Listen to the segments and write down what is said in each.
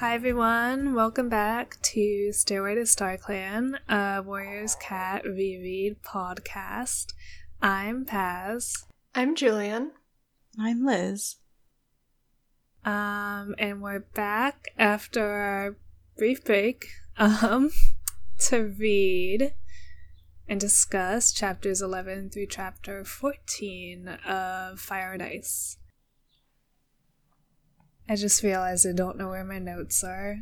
Hi everyone, welcome back to Stairway to StarClan, a Warriors Cat Reread podcast. I'm Paz. I'm Julian. I'm Liz. And we're back after our brief break to read and discuss chapters 11 through chapter 14 of Fire and Ice. I just realized I don't know where my notes are.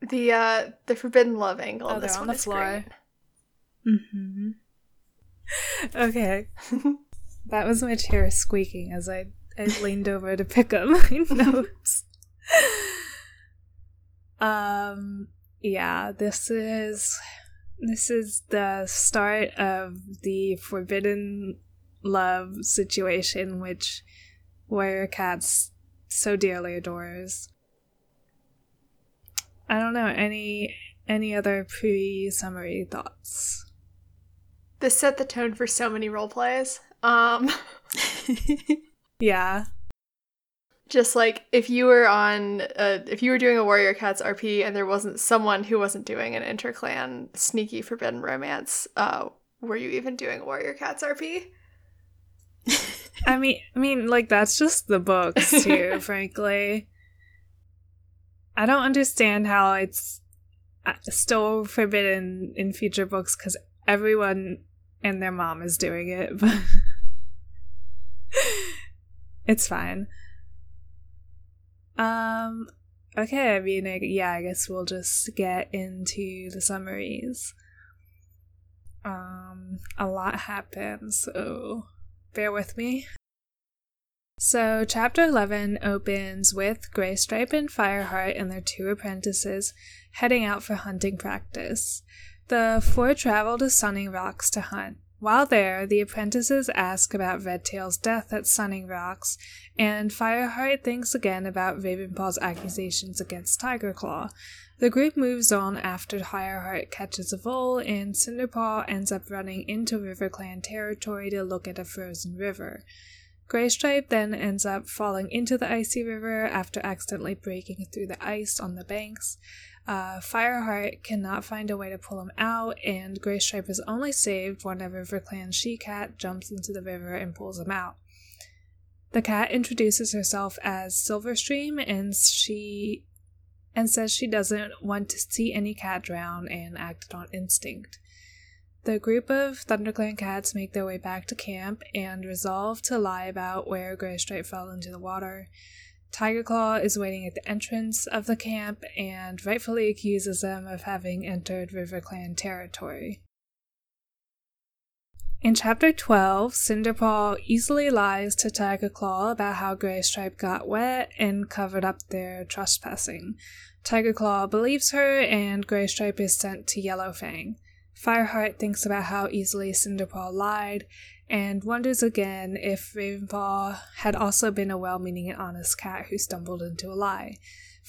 The forbidden love angle. Oh, this they're on the floor. Mm-hmm. Okay. That was my chair squeaking as I leaned over to pick up my notes. Yeah, this is the start of the forbidden love situation, which Warrior Cats so dearly adores. I don't know, any other pre-summary thoughts? This set the tone for so many roleplays. Yeah. Just like, if you were doing a Warrior Cats RP and there wasn't someone who wasn't doing an interclan sneaky forbidden romance, were you even doing a Warrior Cats RP? I mean, like, that's just the books, too, frankly. I don't understand how it's still forbidden in future books, because everyone and their mom is doing it, but it's fine. Okay, I mean, I guess we'll just get into the summaries. A lot happened, so bear with me. So, Chapter 11 opens with Graystripe and Fireheart and their two apprentices heading out for hunting practice. The four travel to Sunning Rocks to hunt. While there, the apprentices ask about Redtail's death at Sunning Rocks, and Fireheart thinks again about Ravenpaw's accusations against Tigerclaw. The group moves on after Fireheart catches a vole, and Cinderpaw ends up running into RiverClan territory to look at a frozen river. Graystripe then ends up falling into the icy river after accidentally breaking through the ice on the banks. Fireheart cannot find a way to pull him out, and Graystripe is only saved when a RiverClan she-cat jumps into the river and pulls him out. The cat introduces herself as Silverstream, and says she doesn't want to see any cat drown and acted on instinct. The group of ThunderClan cats make their way back to camp and resolve to lie about where Graystripe fell into the water. Tigerclaw is waiting at the entrance of the camp and rightfully accuses them of having entered RiverClan territory. In Chapter 12, Cinderpaw easily lies to Tigerclaw about how Graystripe got wet and covered up their trespassing. Tigerclaw believes her, and Graystripe is sent to Yellowfang. Fireheart thinks about how easily Cinderpaw lied, and wonders again if Ravenpaw had also been a well-meaning and honest cat who stumbled into a lie.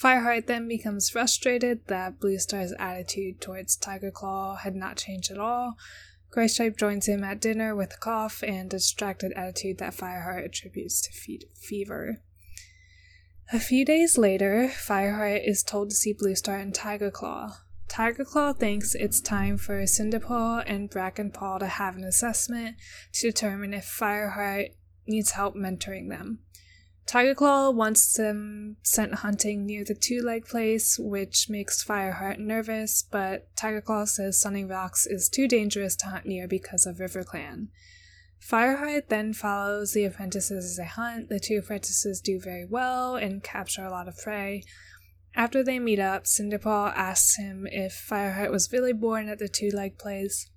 Fireheart then becomes frustrated that Bluestar's attitude towards Tigerclaw had not changed at all. Graystripe joins him at dinner with a cough and a distracted attitude that Fireheart attributes to fever. A few days later, Fireheart is told to see Bluestar and Tigerclaw. Tigerclaw thinks it's time for Cinderpaw and Brackenpaw to have an assessment to determine if Fireheart needs help mentoring them. Tigerclaw wants them sent hunting near the Two-Leg Place, which makes Fireheart nervous, but Tigerclaw says Sunning Rocks is too dangerous to hunt near because of RiverClan. Fireheart then follows the apprentices as they hunt. The two apprentices do very well and capture a lot of prey. After they meet up, Cinderpaw asks him if Fireheart was really born at the Two-Leg Place.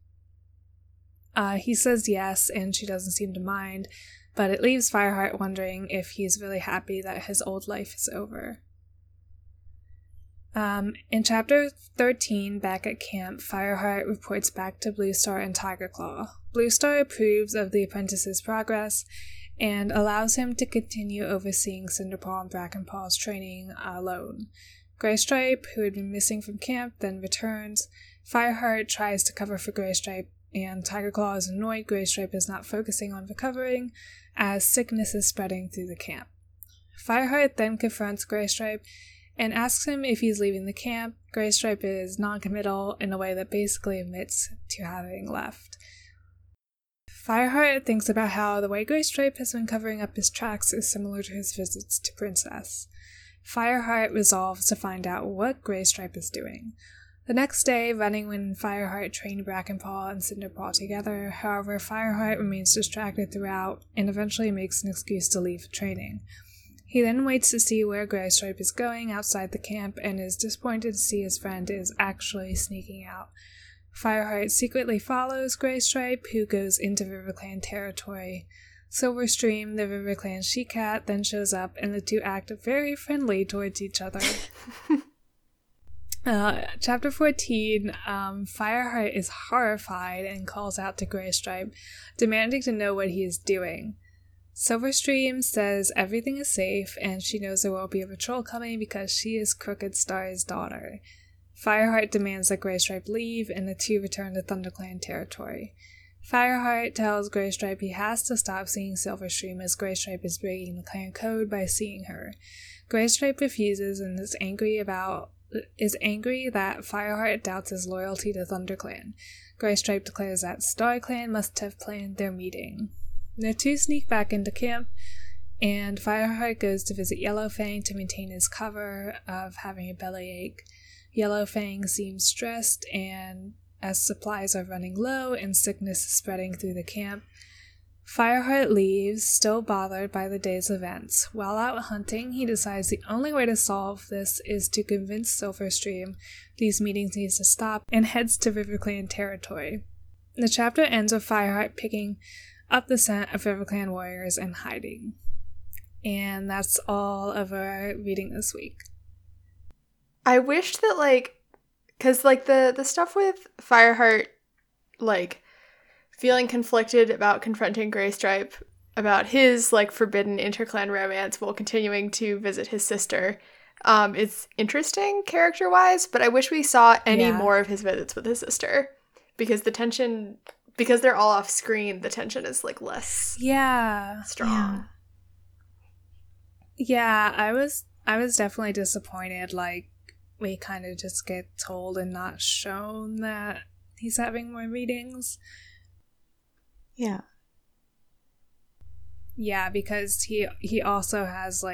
He says yes, and she doesn't seem to mind, but it leaves Fireheart wondering if he's really happy that his old life is over. In Chapter 13, back at camp, Fireheart reports back to Bluestar and Tigerclaw. Bluestar approves of the apprentice's progress and allows him to continue overseeing Cinderpaw and Brackenpaw's training alone. Graystripe, who had been missing from camp, then returns. Fireheart tries to cover for Graystripe, and Tigerclaw is annoyed Graystripe is not focusing on recovering, as sickness is spreading through the camp. Fireheart then confronts Graystripe and asks him if he's leaving the camp. Graystripe is non-committal in a way that basically admits to having left. Fireheart thinks about how the way Graystripe has been covering up his tracks is similar to his visits to Princess. Fireheart resolves to find out what Graystripe is doing. The next day, Running Wind and Fireheart train Brackenpaw and Cinderpaw together. However, Fireheart remains distracted throughout and eventually makes an excuse to leave training. He then waits to see where Graystripe is going outside the camp and is disappointed to see his friend is actually sneaking out. Fireheart secretly follows Graystripe, who goes into RiverClan territory. Silverstream, the RiverClan she-cat, then shows up, and the two act very friendly towards each other. Chapter 14, Fireheart is horrified and calls out to Graystripe, demanding to know what he is doing. Silverstream says everything is safe, and she knows there will be a patrol coming because she is Crookedstar's daughter. Fireheart demands that Graystripe leave, and the two return to ThunderClan territory. Fireheart tells Graystripe he has to stop seeing Silverstream as Graystripe is breaking the clan code by seeing her. Graystripe refuses and is angry that Fireheart doubts his loyalty to ThunderClan. Graystripe declares that StarClan must have planned their meeting. The two sneak back into camp, and Fireheart goes to visit Yellowfang to maintain his cover of having a bellyache. Yellowfang seems stressed as supplies are running low and sickness is spreading through the camp. Fireheart leaves, still bothered by the day's events. While out hunting, he decides the only way to solve this is to convince Silverstream these meetings need to stop and heads to RiverClan territory. The chapter ends with Fireheart picking up the scent of RiverClan warriors and hiding. And that's all of our reading this week. I wish that, because, the stuff with Fireheart, feeling conflicted about confronting Graystripe, about his, forbidden interclan romance while continuing to visit his sister, it's interesting character-wise, but I wish we saw any more of his visits with his sister. Because the tension, because they're all off-screen, the tension is, less strong. Yeah, I was definitely disappointed, we kind of just get told and not shown that he's having more meetings. Yeah. Yeah, because he also has,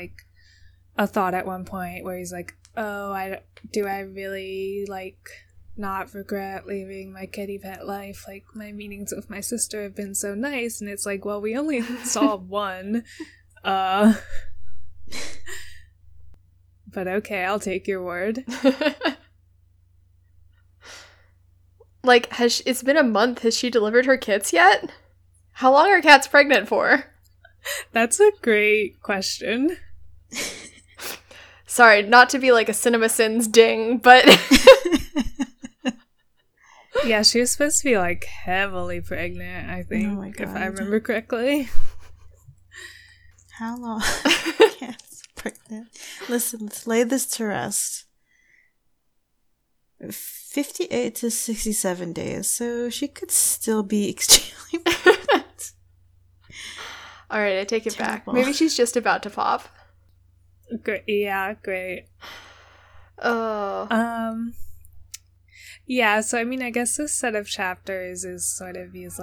a thought at one point where he's like, oh, do I really, not regret leaving my kitty pet life? My meetings with my sister have been so nice. And it's like, well, we only saw one. But okay, I'll take your word. It's been a month. Has she delivered her kits yet? How long are cats pregnant for? That's a great question. Sorry, not to be a CinemaSins ding, but... Yeah, she was supposed to be, heavily pregnant, I think, oh my God, if I remember correctly. How long? Yes. Pregnant. Listen, let's lay this to rest. 58 to 67 days, so she could still be extremely pregnant. All right, I take it back. Maybe she's just about to pop. Great. Yeah, great. Oh. Yeah, so I guess this set of chapters is sort of these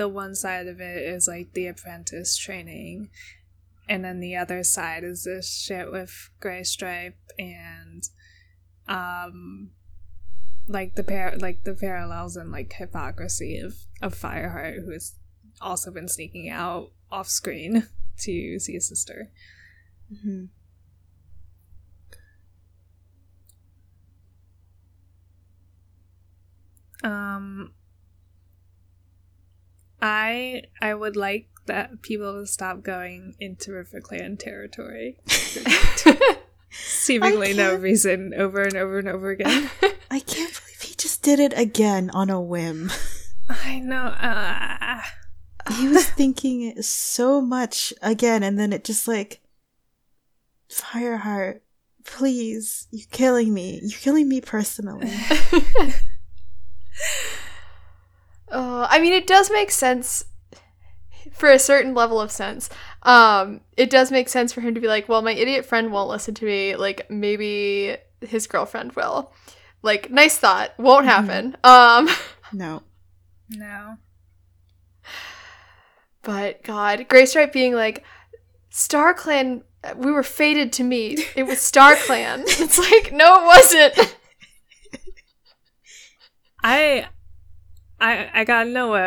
the one side of it is, the apprentice training, and then the other side is this shit with Graystripe and, the parallels and, hypocrisy of Fireheart, who has also been sneaking out off-screen to see his sister. Mm-hmm. I would like that people to stop going into RiverClan territory. Seemingly no reason over and over and over again. I can't believe he just did it again on a whim. I know. He was thinking so much again, and then it just Fireheart, please, you're killing me. You're killing me personally. It does make sense. for a certain level of sense. It does make sense for him to be like, well, my idiot friend won't listen to me. Like, maybe his girlfriend will. Like, nice thought. Won't happen. No. But, God. Graystripe being like, StarClan, we were fated to meet. It was StarClan. It's like, no, it wasn't. I gotta know what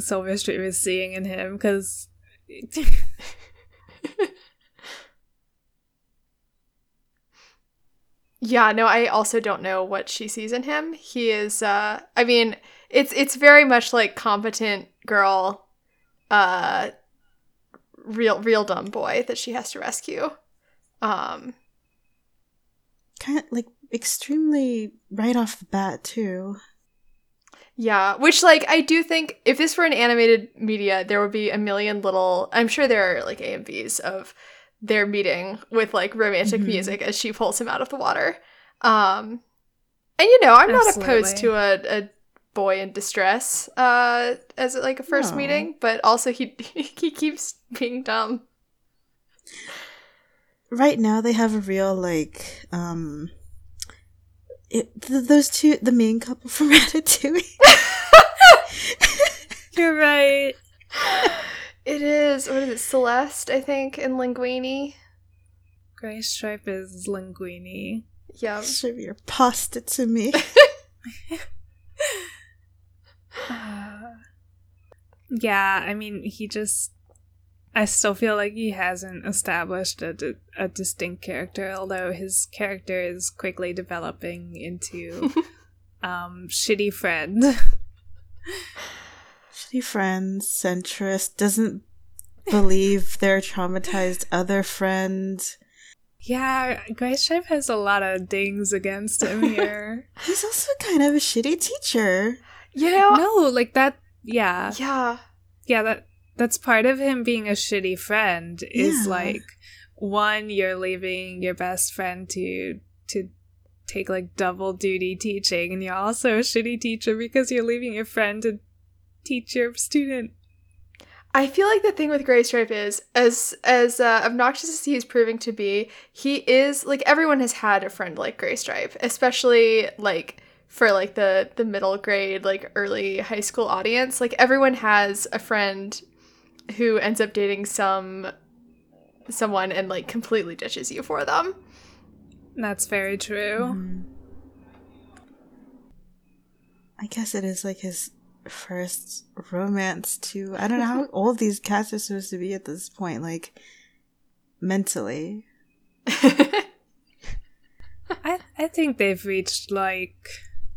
Silverstream is seeing in him, because... Yeah, no, I also don't know what she sees in him. He is, I mean, it's very much like competent girl, real dumb boy that she has to rescue. Kind of, like, extremely right off the bat, too. Yeah, which, like, I do think if this were an animated media, there would be a million little... I'm sure there are, like, AMVs of their meeting with, like, romantic music as she pulls him out of the water. And, you know, I'm not opposed to a boy in distress as, like, a first meeting, but also he keeps being dumb. Right now, they have a real, like... those two, the main couple from Ratatouille. You're right. It is, what is it, Celeste, I think, and Linguini. Graystripe is Linguini. Yeah. Should be your pasta to me. Yeah, I mean, he just... I still feel like he hasn't established a distinct character, although his character is quickly developing into shitty friend. Shitty friend, centrist, doesn't believe their traumatized other friend. Yeah, Graystripe has a lot of dings against him here. He's also kind of a shitty teacher. You know? No, like that, yeah. Yeah. Yeah, that's part of him being a shitty friend is, like, one, you're leaving your best friend to take, like, double duty teaching, and you're also a shitty teacher because you're leaving your friend to teach your student. I feel like the thing with Graystripe is, as obnoxious as he is proving to be, he is, like, everyone has had a friend like Graystripe, especially, like... for, like, the middle grade, like, early high school audience. Like, everyone has a friend who ends up dating someone and, like, completely ditches you for them. That's very true. I guess it is, like, his first romance, too. I don't know how old these cats are supposed to be at this point, like, mentally. I think they've reached, like...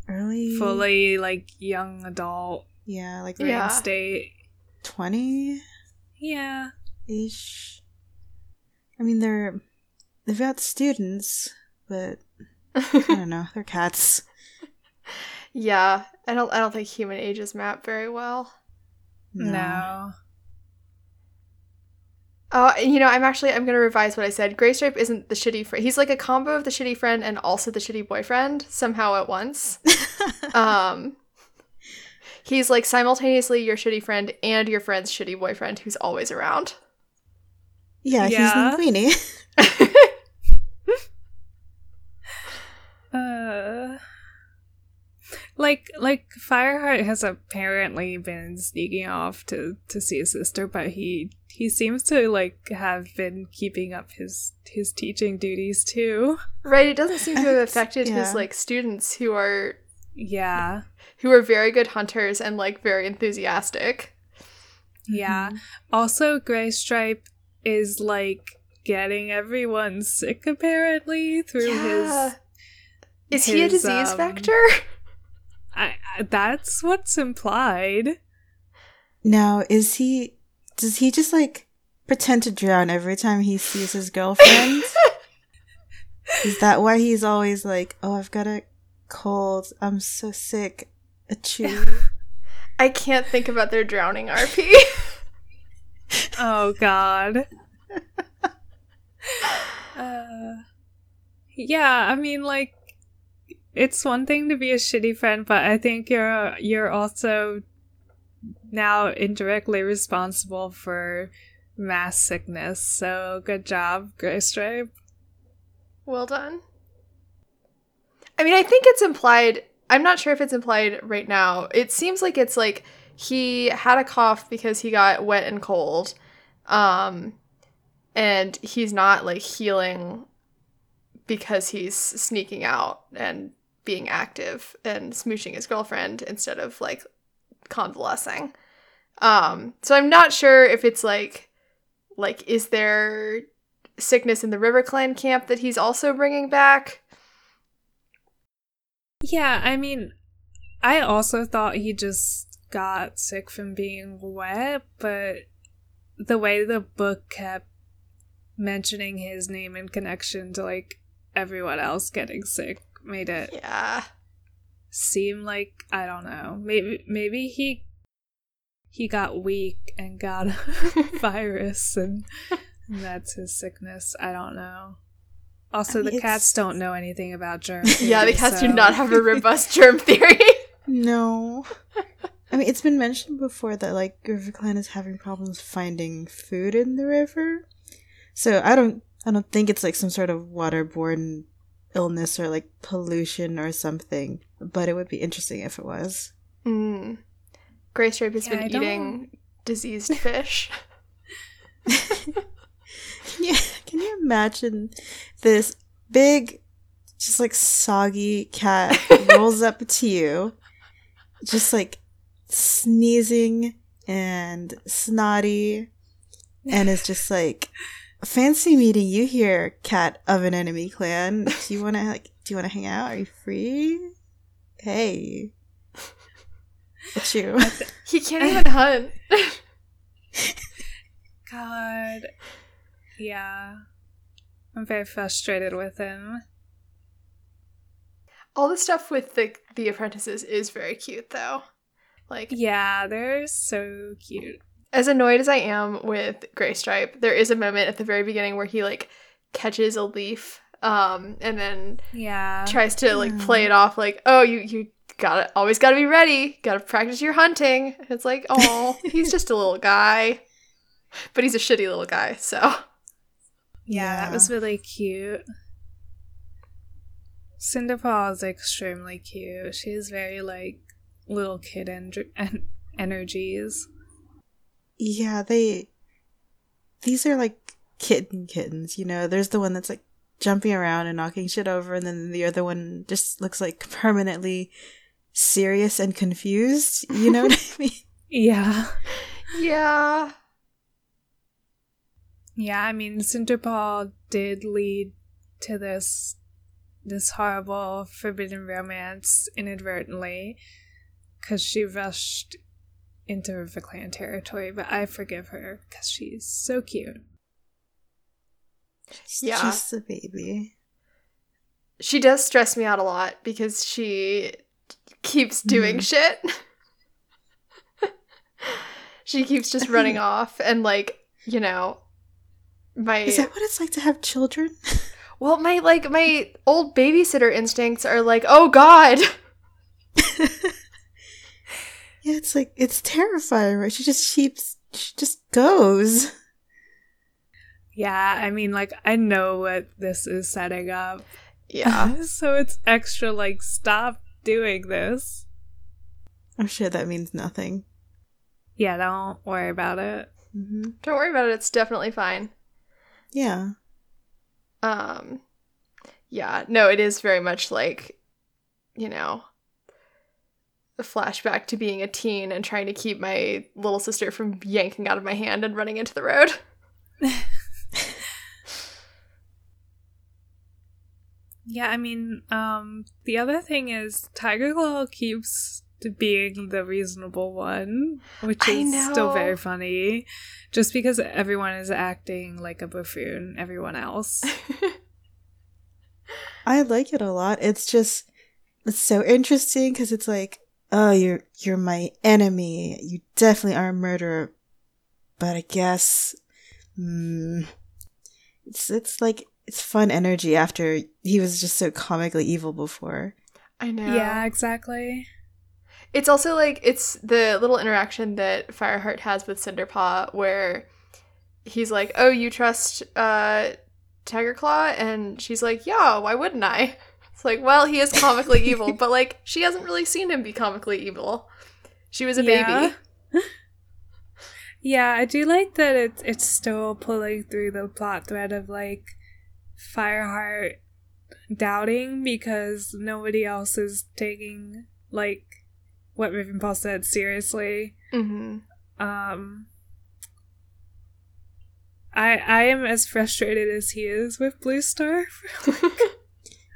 early, fully, like, young adult. Yeah, like, state 20. Yeah, ish. I mean, they've got students, but I don't know. They're cats. Yeah, I don't think human ages map very well. No. You know, I'm going to revise what I said. Graystripe isn't the shitty friend. He's like a combo of the shitty friend and also the shitty boyfriend somehow at once. He's like simultaneously your shitty friend and your friend's shitty boyfriend who's always around. Yeah. He's Linguini. Like Fireheart has apparently been sneaking off to see his sister, but he seems to, like, have been keeping up his teaching duties, too. Right, it doesn't seem to have affected his, like, students who are... yeah. Who are very good hunters and, like, very enthusiastic. Yeah. Mm-hmm. Also, Graystripe is, like, getting everyone sick, apparently, through his... Is he a disease factor? That's what's implied. Now, is he... does he just, like, pretend to drown every time he sees his girlfriend? Is that why he's always like, oh, I've got a cold, I'm so sick, a chew? I can't think about their drowning RP. Oh, God. Yeah, I mean, like, it's one thing to be a shitty friend, but I think you're also... now indirectly responsible for mass sickness. So good job, Graystripe. Well done. I mean, I think it's implied. I'm not sure if it's implied right now. It seems like it's like he had a cough because he got wet and cold. And he's not like healing because he's sneaking out and being active and smooching his girlfriend instead of like convalescing. So I'm not sure if it's like, is there sickness in the RiverClan camp that he's also bringing back? Yeah, I mean, I also thought he just got sick from being wet, but the way the book kept mentioning his name in connection to, like, everyone else getting sick made it seem like, I don't know, maybe he got weak and got a virus and that's his sickness. I don't know. Also, I mean, the cats don't know anything about germ theory. Yeah, the cats do not have a robust germ theory. No. I mean, it's been mentioned before that, like, RiverClan is having problems finding food in the river. So I don't think it's like some sort of waterborne illness or like pollution or something. But it would be interesting if it was. Mm. Graystripe has been eating diseased fish. Can you imagine this big, just like soggy cat rolls up to you, just like sneezing and snotty, and is just like, fancy meeting you here, cat of an enemy clan. Do you want to hang out? Are you free? Hey, it's you. He can't even hunt. God, yeah, I'm very frustrated with him. All the stuff with the apprentices is very cute, though. Like, yeah, they're so cute. As annoyed as I am with Graystripe, there is a moment at the very beginning where he, like, catches a leaf and then tries to, like, play it off like, oh, you always gotta be ready. Gotta practice your hunting. And it's like, oh, he's just a little guy. But he's a shitty little guy, so. Yeah, that was really cute. Cinderpaw is extremely cute. She's very, like, little kid energies. Yeah, these are like kittens, you know? There's the one that's like jumping around and knocking shit over, and then the other one just looks like permanently serious and confused, you know what I mean? Yeah. Yeah. Yeah, I mean, Cinderpaw did lead to this horrible forbidden romance inadvertently, because she rushed into RiverClan territory, but I forgive her because she's so cute. Yeah. She's a baby. She does stress me out a lot because she keeps doing shit. She keeps just running off and, like, you know, my... Is that what it's like to have children? Well, my old babysitter instincts are like, oh, God! Yeah, it's like, it's terrifying, right? She just goes. Yeah, I mean, like, I know what this is setting up. Yeah. So it's extra, like, stop doing this. I'm sure that means nothing. Yeah, don't worry about it. Mm-hmm. Don't worry about it. It's definitely fine. Yeah. Yeah, no, it is very much like, you know, a flashback to being a teen and trying to keep my little sister from yanking out of my hand and running into the road. Yeah, I mean, the other thing is Tigerclaw keeps being the reasonable one, which is still very funny, just because everyone is acting like a buffoon, everyone else. I like it a lot. It's so interesting because it's like, oh, you're my enemy. You definitely are a murderer. But I guess it's like, it's fun energy after he was just so comically evil before. I know. Yeah, exactly. It's also, like, it's the little interaction that Fireheart has with Cinderpaw where he's like, oh, you trust Tigerclaw? And she's like, yeah, why wouldn't I? It's like, well, he is comically evil, but, like, she hasn't really seen him be comically evil. She was a baby. Yeah, I do like that it's still pulling through the plot thread of, like, Fireheart doubting because nobody else is taking, like, what Ravenpaw said seriously. Mm-hmm. I am as frustrated as he is with Bluestar.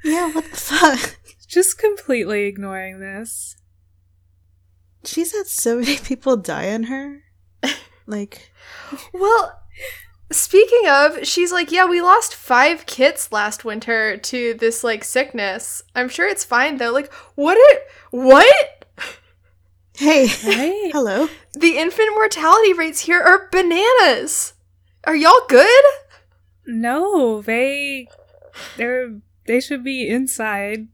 Yeah, what the fuck? Just completely ignoring this. She's had so many people die on her. Like, well, speaking of, she's like, yeah, we lost 5 kits last winter to this, like, sickness. I'm sure it's fine, though. Like, what? Hey. Right? Hello. The infant mortality rates here are bananas. Are y'all good? No, they should be inside.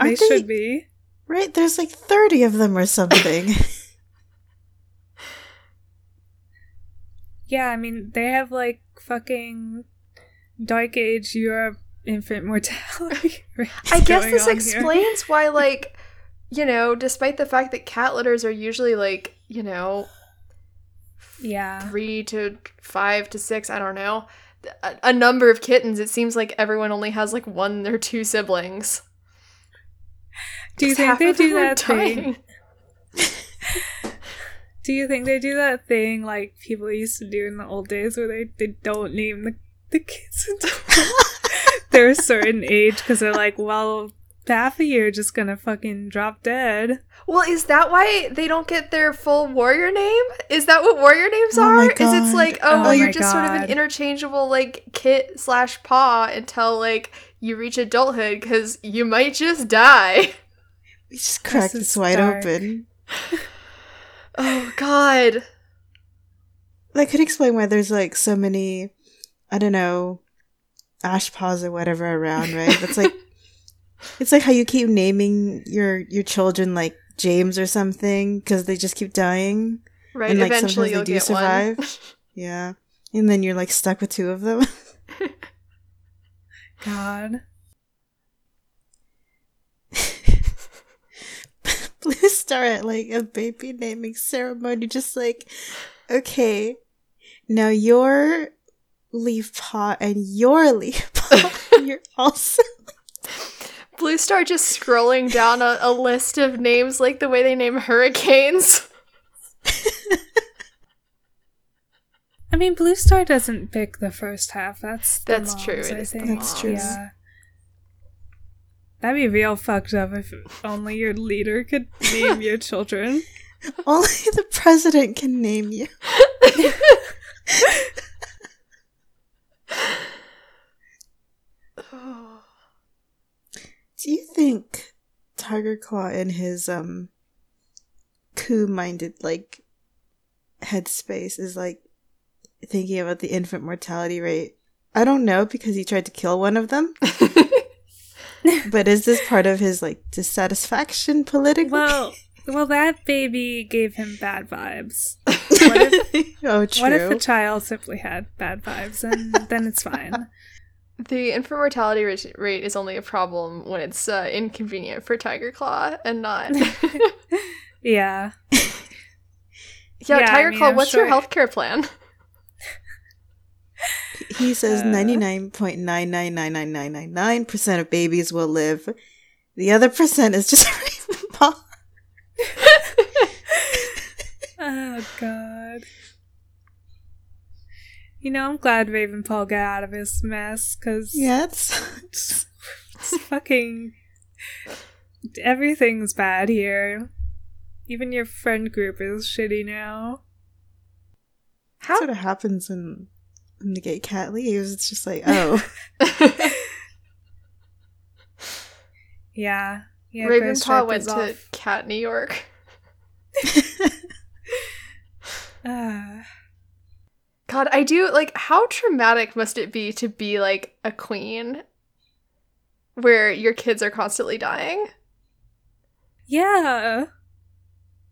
Aren't they should be. Right, there's like 30 of them or something. Yeah, I mean, they have like fucking Dark Age Europe infant mortality rates. I guess this explains why, like, you know, despite the fact that cat litters are usually, like, you know, 3 to 5 to 6, I don't know, a number of kittens, it seems like everyone only has, like, 1 or 2 siblings. Do you think they do that thing? Do you think they do that thing like people used to do in the old days where they don't name the kids until they're a certain age because they're like, well, half of you are just gonna fucking drop dead. Well, is that why they don't get their full warrior name? Is that what warrior names are? Is it's like, oh, well, you're just sort of an interchangeable, like, kit/paw until, like, you reach adulthood because you might just die. We just cracked this wide open. Oh, God. That could explain why there's, like, so many, I don't know, ash paws or whatever around, right? That's like, it's like how you keep naming your children, like, James or something, because they just keep dying. Right, and, like, eventually you'll get survive. One. Yeah. And then you're, like, stuck with 2 of them. God. Bluestar at, like, a baby naming ceremony, just like, okay, now your leaf paw and your leaf paw, you're also... Bluestar just scrolling down a list of names, like the way they name hurricanes. I mean, Bluestar doesn't pick the first half. That's moms, true. That's true. Yeah. That'd be real fucked up if only your leader could name your children. Only the president can name you. Do you think Tigerclaw in his coup-minded, like, headspace is, like, thinking about the infant mortality rate? I don't know, because he tried to kill one of them. But is this part of his, like, dissatisfaction politically? Well, that baby gave him bad vibes. What if the child simply had bad vibes, and then it's fine. The infant mortality rate is only a problem when it's inconvenient for Tigerclaw and not. Yeah. Yeah, Tigerclaw, I mean, what's your healthcare plan? He says 99.9999999% of babies will live. The other % is just Ravenpaw. Oh, God. You know, I'm glad Ravenpaw got out of his mess, because... Yeah, it's fucking... Everything's bad here. Even your friend group is shitty now. That sort of happens when the gay cat leaves. It's just like, oh. Yeah. Ravenpaw went to Cat New York. God, I do, like, how traumatic must it be to be, like, a queen where your kids are constantly dying? Yeah.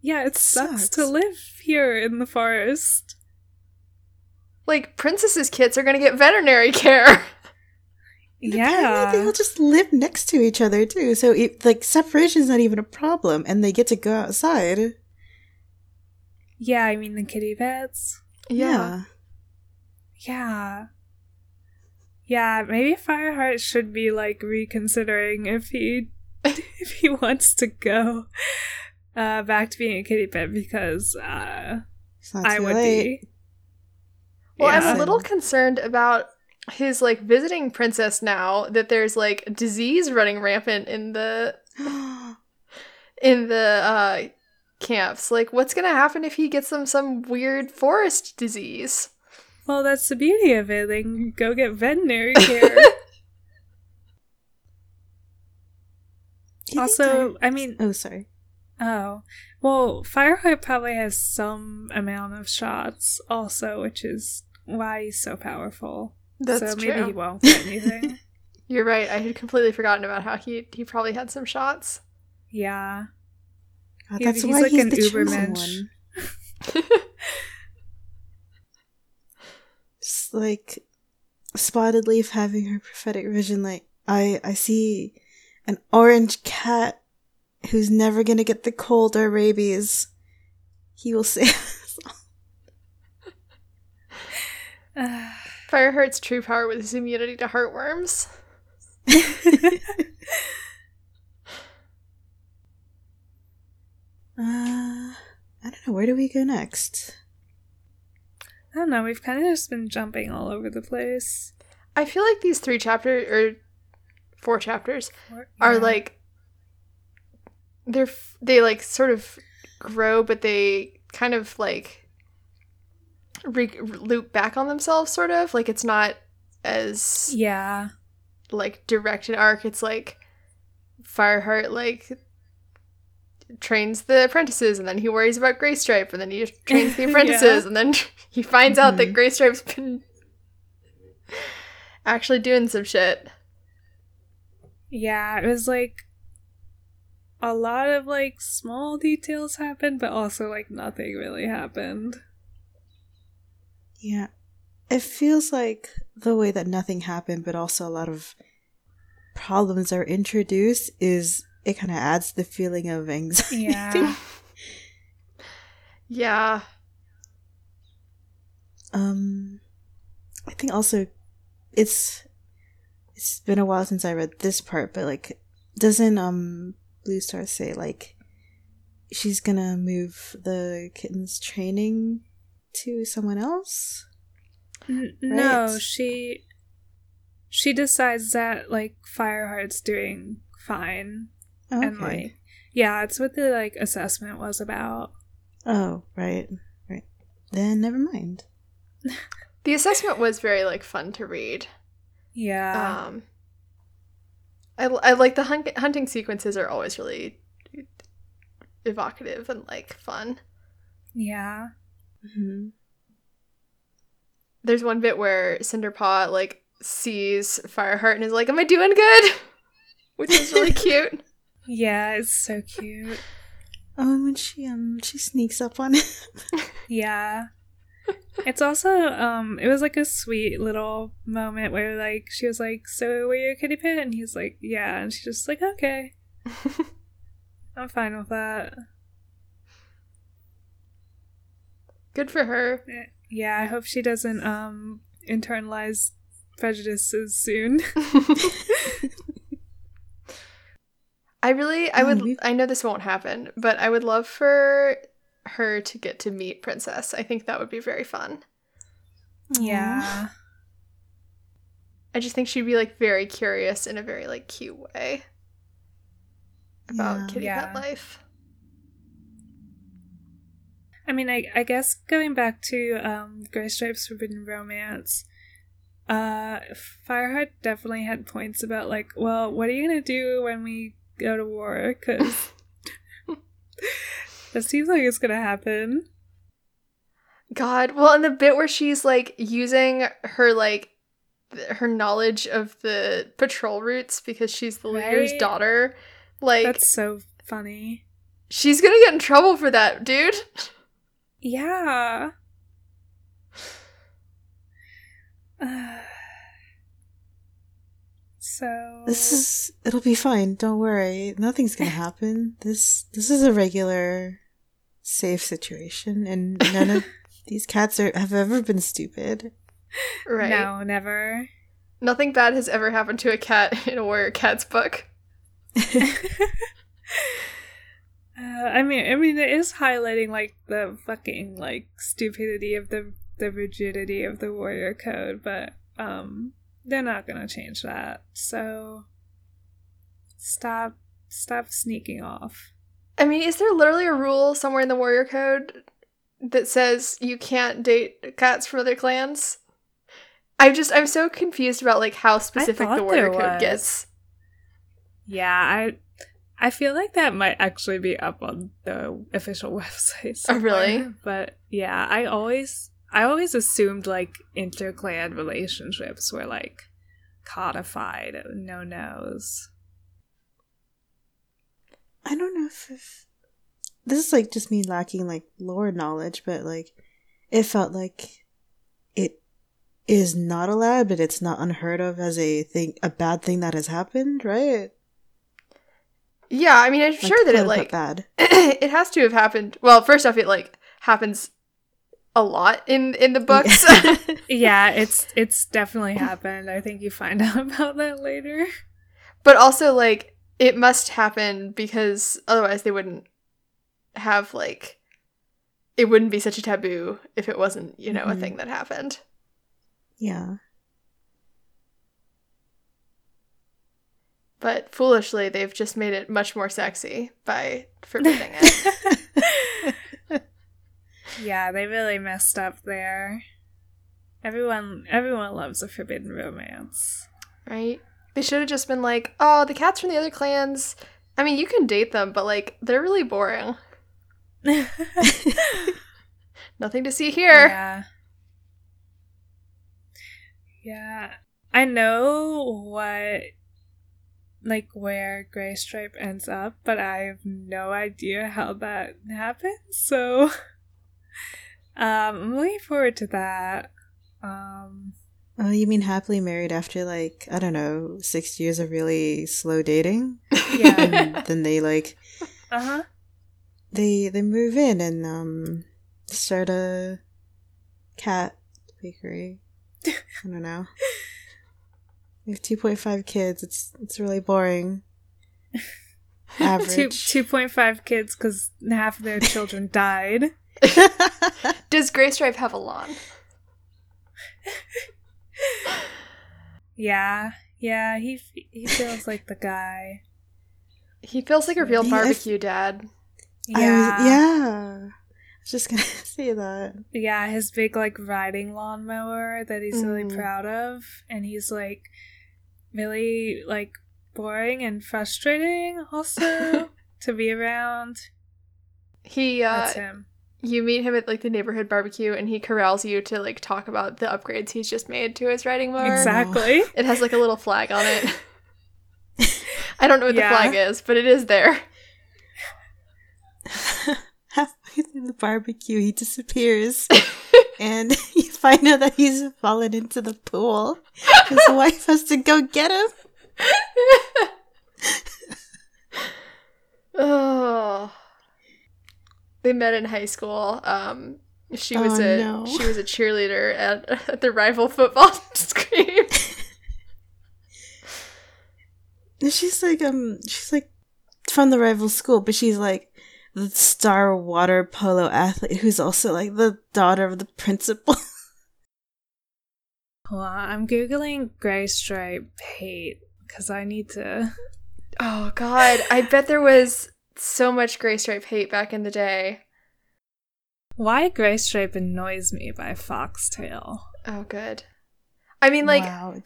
Yeah, it sucks to live here in the forest. Like, Princess's kids are going to get veterinary care. Yeah. They all just live next to each other, too. So, separation's not even a problem, and they get to go outside. Yeah, I mean, the kitty pets. Yeah. Yeah. Yeah, maybe Fireheart should be, like, reconsidering if he wants to go back to being a kitty pet, because I would be. Well, yeah. I'm a little concerned about his, like, visiting Princess now that there's, like, disease running rampant in the camps. Like, what's gonna happen if he gets them some weird forest disease? Well, that's the beauty of it. They can go get veterinary care. Also, I mean... Oh, sorry. Oh. Well, Fireheart probably has some amount of shots also, which is why he's so powerful. That's true. So maybe he won't get anything. You're right. I had completely forgotten about how he probably had some shots. Yeah. Oh, that's why he's the chosen one. Just like Spotted Leaf having her prophetic vision, like, I see an orange cat who's never gonna get the cold or rabies. He will save us all. Fireheart's true power with his immunity to heartworms. I don't know, where do we go next? I don't know, we've kind of just been jumping all over the place. I feel like these four chapters are, like, they, like, sort of grow, but they kind of, like, loop back on themselves, sort of. Like, it's not as... Yeah. Like, direct an arc. It's, like, Fireheart, like... trains the apprentices, and then he worries about Graystripe, and then he trains the apprentices, yeah. And then he finds out that Graystripe's been actually doing some shit. Yeah, it was, like, a lot of, like, small details happened, but also, like, nothing really happened. Yeah. It feels like the way that nothing happened, but also a lot of problems are introduced is... It kind of adds the feeling of anxiety. Yeah. Yeah. I think also it's been a while since I read this part, but, like, doesn't Bluestar say, like, she's gonna move the kitten's training to someone else? No, she decides that, like, Fireheart's doing fine. Okay. And, like, yeah, it's what the, like, assessment was about. Oh, right. Right. Then never mind. The assessment was very, like, fun to read. Yeah. I like the hunting sequences are always really evocative and, like, fun. Yeah. Mm-hmm. There's one bit where Cinderpaw, like, sees Fireheart and is like, am I doing good? Which is really cute. Yeah, it's so cute. Oh, and she sneaks up on him. Yeah. It's also, it was, like, a sweet little moment where, like, she was like, so were you a kitty pet? And he's like, yeah. And she's just like, okay. I'm fine with that. Good for her. Yeah, I hope she doesn't internalize prejudices soon. I know this won't happen, but I would love for her to get to meet Princess. I think that would be very fun. Yeah. I just think she'd be, like, very curious in a very, like, cute way about kitty pet life. I mean, I guess going back to Graystripe's Forbidden Romance, Fireheart definitely had points about, like, well, what are you going to do when we go to war, because it seems like it's gonna happen. God, well, and the bit where she's, like, using her, like, her knowledge of the patrol routes because she's the leader's daughter, like, that's so funny. She's gonna get in trouble for that, dude. Yeah. So this is, it'll be fine, don't worry. Nothing's gonna happen. This is a regular safe situation, and none of these cats have ever been stupid. Right. No, never. Nothing bad has ever happened to a cat in a Warrior Cats book. I mean, it is highlighting, like, the fucking, like, stupidity of the rigidity of the Warrior Code, but they're not gonna change that. So stop sneaking off. I mean, is there literally a rule somewhere in the Warrior Code that says you can't date cats from other clans? I'm so confused about, like, how specific the Warrior Code gets. Yeah, I feel like that might actually be up on the official website somewhere. Oh, really? But yeah, I always assumed, like, interclan relationships were, like, codified no-nos. I don't know if this is, like, just me lacking, like, lore knowledge, but, like, it felt like it is not allowed, but it's not unheard of as a bad thing that has happened, right? Yeah, I mean, I'm sure that it, like, bad. It has to have happened. Well, first off, it, like, happens a lot in the books. Yeah, it's definitely happened. I think you find out about that later. But also, like, it must happen because otherwise they wouldn't have, like, it wouldn't be such a taboo if it wasn't, you know, a thing that happened. Yeah. But foolishly, they've just made it much more sexy by forbidding it. Yeah, they really messed up there. Everyone loves a forbidden romance. Right? They should have just been like, oh, the cats from the other clans, I mean, you can date them, but, like, they're really boring. Nothing to see here. Yeah. Yeah. I know what... like, where Graystripe ends up, but I have no idea how that happens, so I'm looking forward to that. Oh, you mean happily married after, like, I don't know, 6 years of really slow dating? Yeah. And then they, like, they move in and start a cat bakery. I don't know. We have 2.5 kids. It's really boring. Average. 2.5 kids because half of their children died. Does Graystripe have a lawn? Yeah. He feels like the guy. He feels like a real barbecue dad. Yeah. I was just gonna say that. Yeah, his big, like, riding lawnmower that he's really proud of, and he's, like, really, like, boring and frustrating also to be around. That's him. You meet him at, like, the neighborhood barbecue, and he corrals you to, like, talk about the upgrades he's just made to his riding mower. Exactly. It has, like, a little flag on it. I don't know what the flag is, but it is there. Halfway through the barbecue, he disappears, and you find out that he's fallen into the pool. His wife has to go get him. Oh, they met in high school. She was a cheerleader at the rival football team. She's like from the rival school, but she's like the star water polo athlete who's also, like, the daughter of the principal. Well, I'm Googling Graystripe hate because I need to... Oh, God. I bet there was so much Graystripe hate back in the day. Why Graystripe Annoys Me by Foxtail. Oh, good. I mean, like... Wow.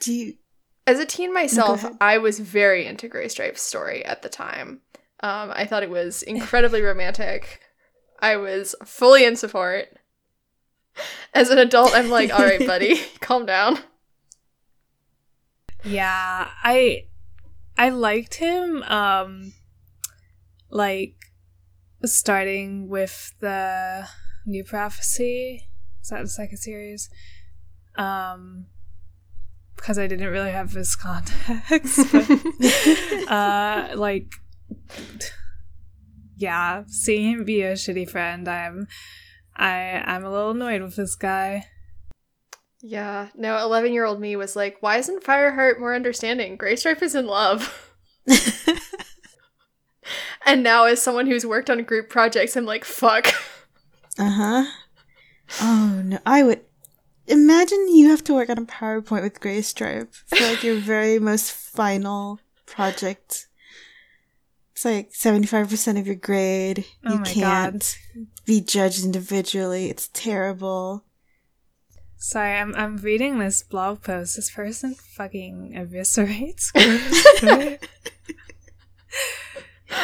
As a teen myself, I was very into Graystripe's story at the time. I thought it was incredibly romantic. I was fully in support. As an adult, I'm like, all right, buddy, calm down. Yeah, I liked him, like, starting with the New Prophecy. Is that the second series? Because I didn't really have this context. But, yeah, seeing him be a shitty friend, I'm a little annoyed with this guy. Yeah, no, 11-year-old me was like, why isn't Fireheart more understanding? Graystripe is in love. And now as someone who's worked on group projects, I'm like, fuck. Uh-huh. Oh, no, I would... Imagine you have to work on a PowerPoint with Graystripe for, like, your very most final project. It's, like, 75% of your grade. Oh, you can't be judged individually. It's terrible. Sorry, I'm reading this blog post. This person fucking eviscerates Graystripe.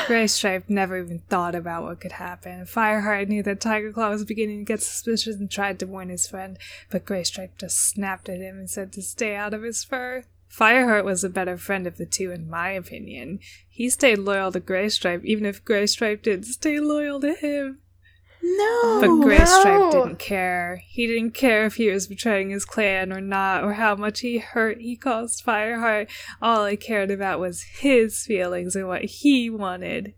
Graystripe never even thought about what could happen. Fireheart knew that Tigerclaw was beginning to get suspicious and tried to warn his friend, but Graystripe just snapped at him and said to stay out of his fur. Fireheart was the better friend of the two, in my opinion. He stayed loyal to Graystripe, even if Graystripe didn't stay loyal to him. No! But Graystripe didn't care. He didn't care if he was betraying his clan or not, or how much he caused Fireheart. All he cared about was his feelings and what he wanted.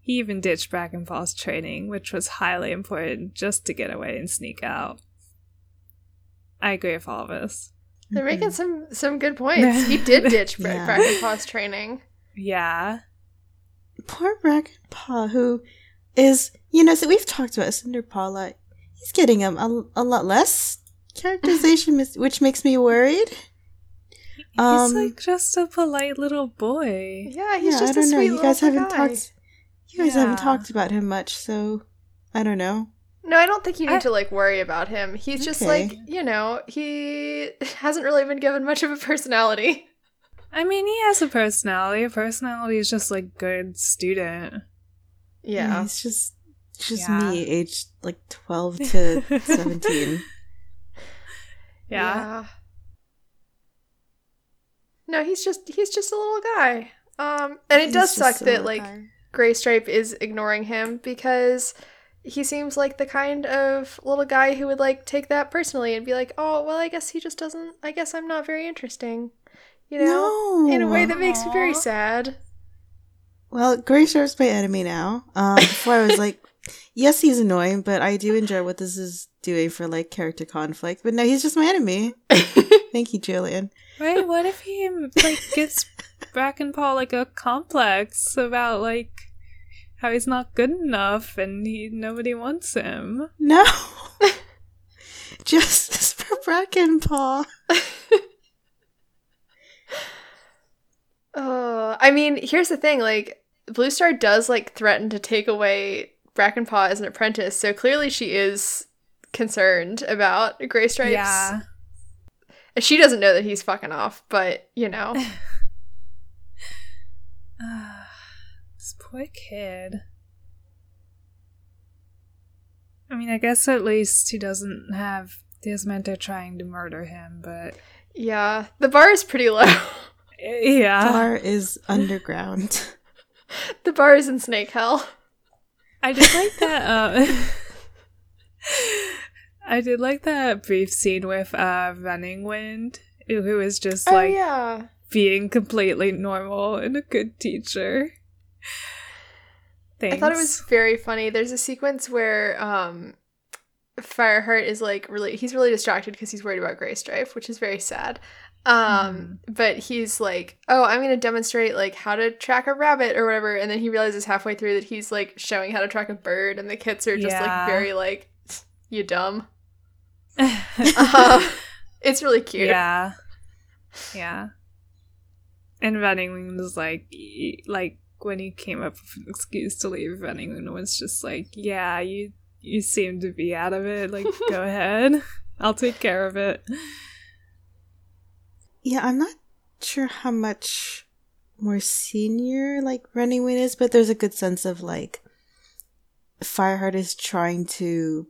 He even ditched Brackenpaw's training, which was highly important, just to get away and sneak out. I agree with all of us. They're making some good points. He did ditch Brackenpaw's training. Yeah. Poor Brackenpaw, who is... You know, so we've talked about Cinderpaw a lot. He's getting a lot less characterization, which makes me worried. He's like just a polite little boy. Yeah, he's just a sweet little guy. You guys haven't talked about him much, so I don't know. No, I don't think you need to, like, worry about him. He's just like, you know, he hasn't really been given much of a personality. I mean, he has a personality. A personality is just, like, good student. Yeah. He's just... me, aged like 12 to 17. Yeah. No, he's just a little guy. And it does suck that Graystripe is ignoring him, because he seems like the kind of little guy who would, like, take that personally and be like, oh, well, I guess he just doesn't. I guess I'm not very interesting, you know, in a way that makes me very sad. Well, Graystripe's my enemy now. Before I was like. Yes, he's annoying, but I do enjoy what this is doing for, like, character conflict. But no, he's just my enemy. Thank you, Julian. Right? What if he, like, gives Brackenpaw, like, a complex about, like, how he's not good enough and nobody wants him? No. Justice for Brackenpaw. I mean, here's the thing. Like, Bluestar does, like, threaten to take away... Brackenpaw is an apprentice, so clearly she is concerned about Graystripe. Yeah. And she doesn't know that he's fucking off, but, you know. This poor kid. I mean, I guess at least he doesn't have his mentor trying to murder him, but... Yeah, the bar is pretty low. Yeah. The bar is underground. The bar is in snake hell. I did like that. I did like that brief scene with Running Wind, who is just being completely normal and a good teacher. Thanks. I thought it was very funny. There's a sequence where Fireheart is he's really distracted because he's worried about Graystripe, which is very sad. But he's like, oh, I'm going to demonstrate, like, how to track a rabbit or whatever. And then he realizes halfway through that he's, like, showing how to track a bird. And the kids are just, like, very, like, you dumb. It's really cute. Yeah. Yeah. And Running Wind was like, when he came up with an excuse to leave, Running Wind was just like, yeah, you seem to be out of it. Like, go ahead. I'll take care of it. Yeah, I'm not sure how much more senior, like, Running Wind is, but there's a good sense of, like, Fireheart is trying to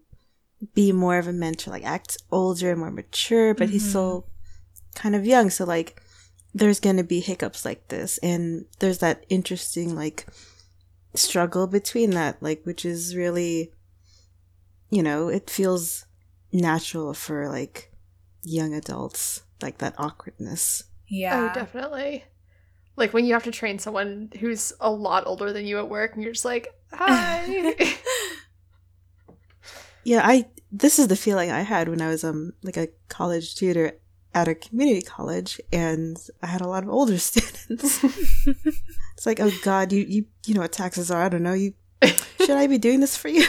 be more of a mentor, like, act older and more mature, but he's still kind of young. So, like, there's going to be hiccups like this. And there's that interesting, like, struggle between that, like, which is really, you know, it feels natural for, like, young adults, like, that awkwardness. Yeah. Oh, definitely. Like, when you have to train someone who's a lot older than you at work, and you're just like, hi. Yeah, this is the feeling I had when I was, like, a college tutor at a community college, and I had a lot of older students. It's like, oh, God, you know what taxes are. I don't know. Should I be doing this for you?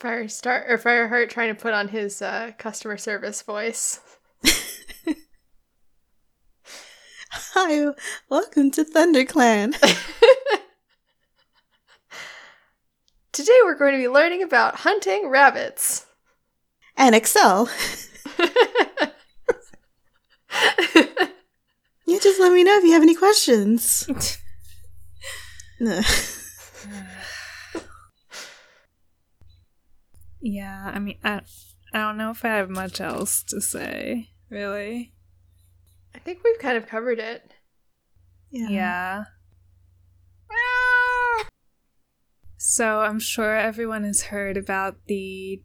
Fireheart trying to put on his customer service voice. Hi, welcome to ThunderClan. Today we're going to be learning about hunting rabbits. And Excel. You just let me know if you have any questions. No. Yeah, I mean, I don't know if I have much else to say, really. I think we've kind of covered it. Yeah. So I'm sure everyone has heard about the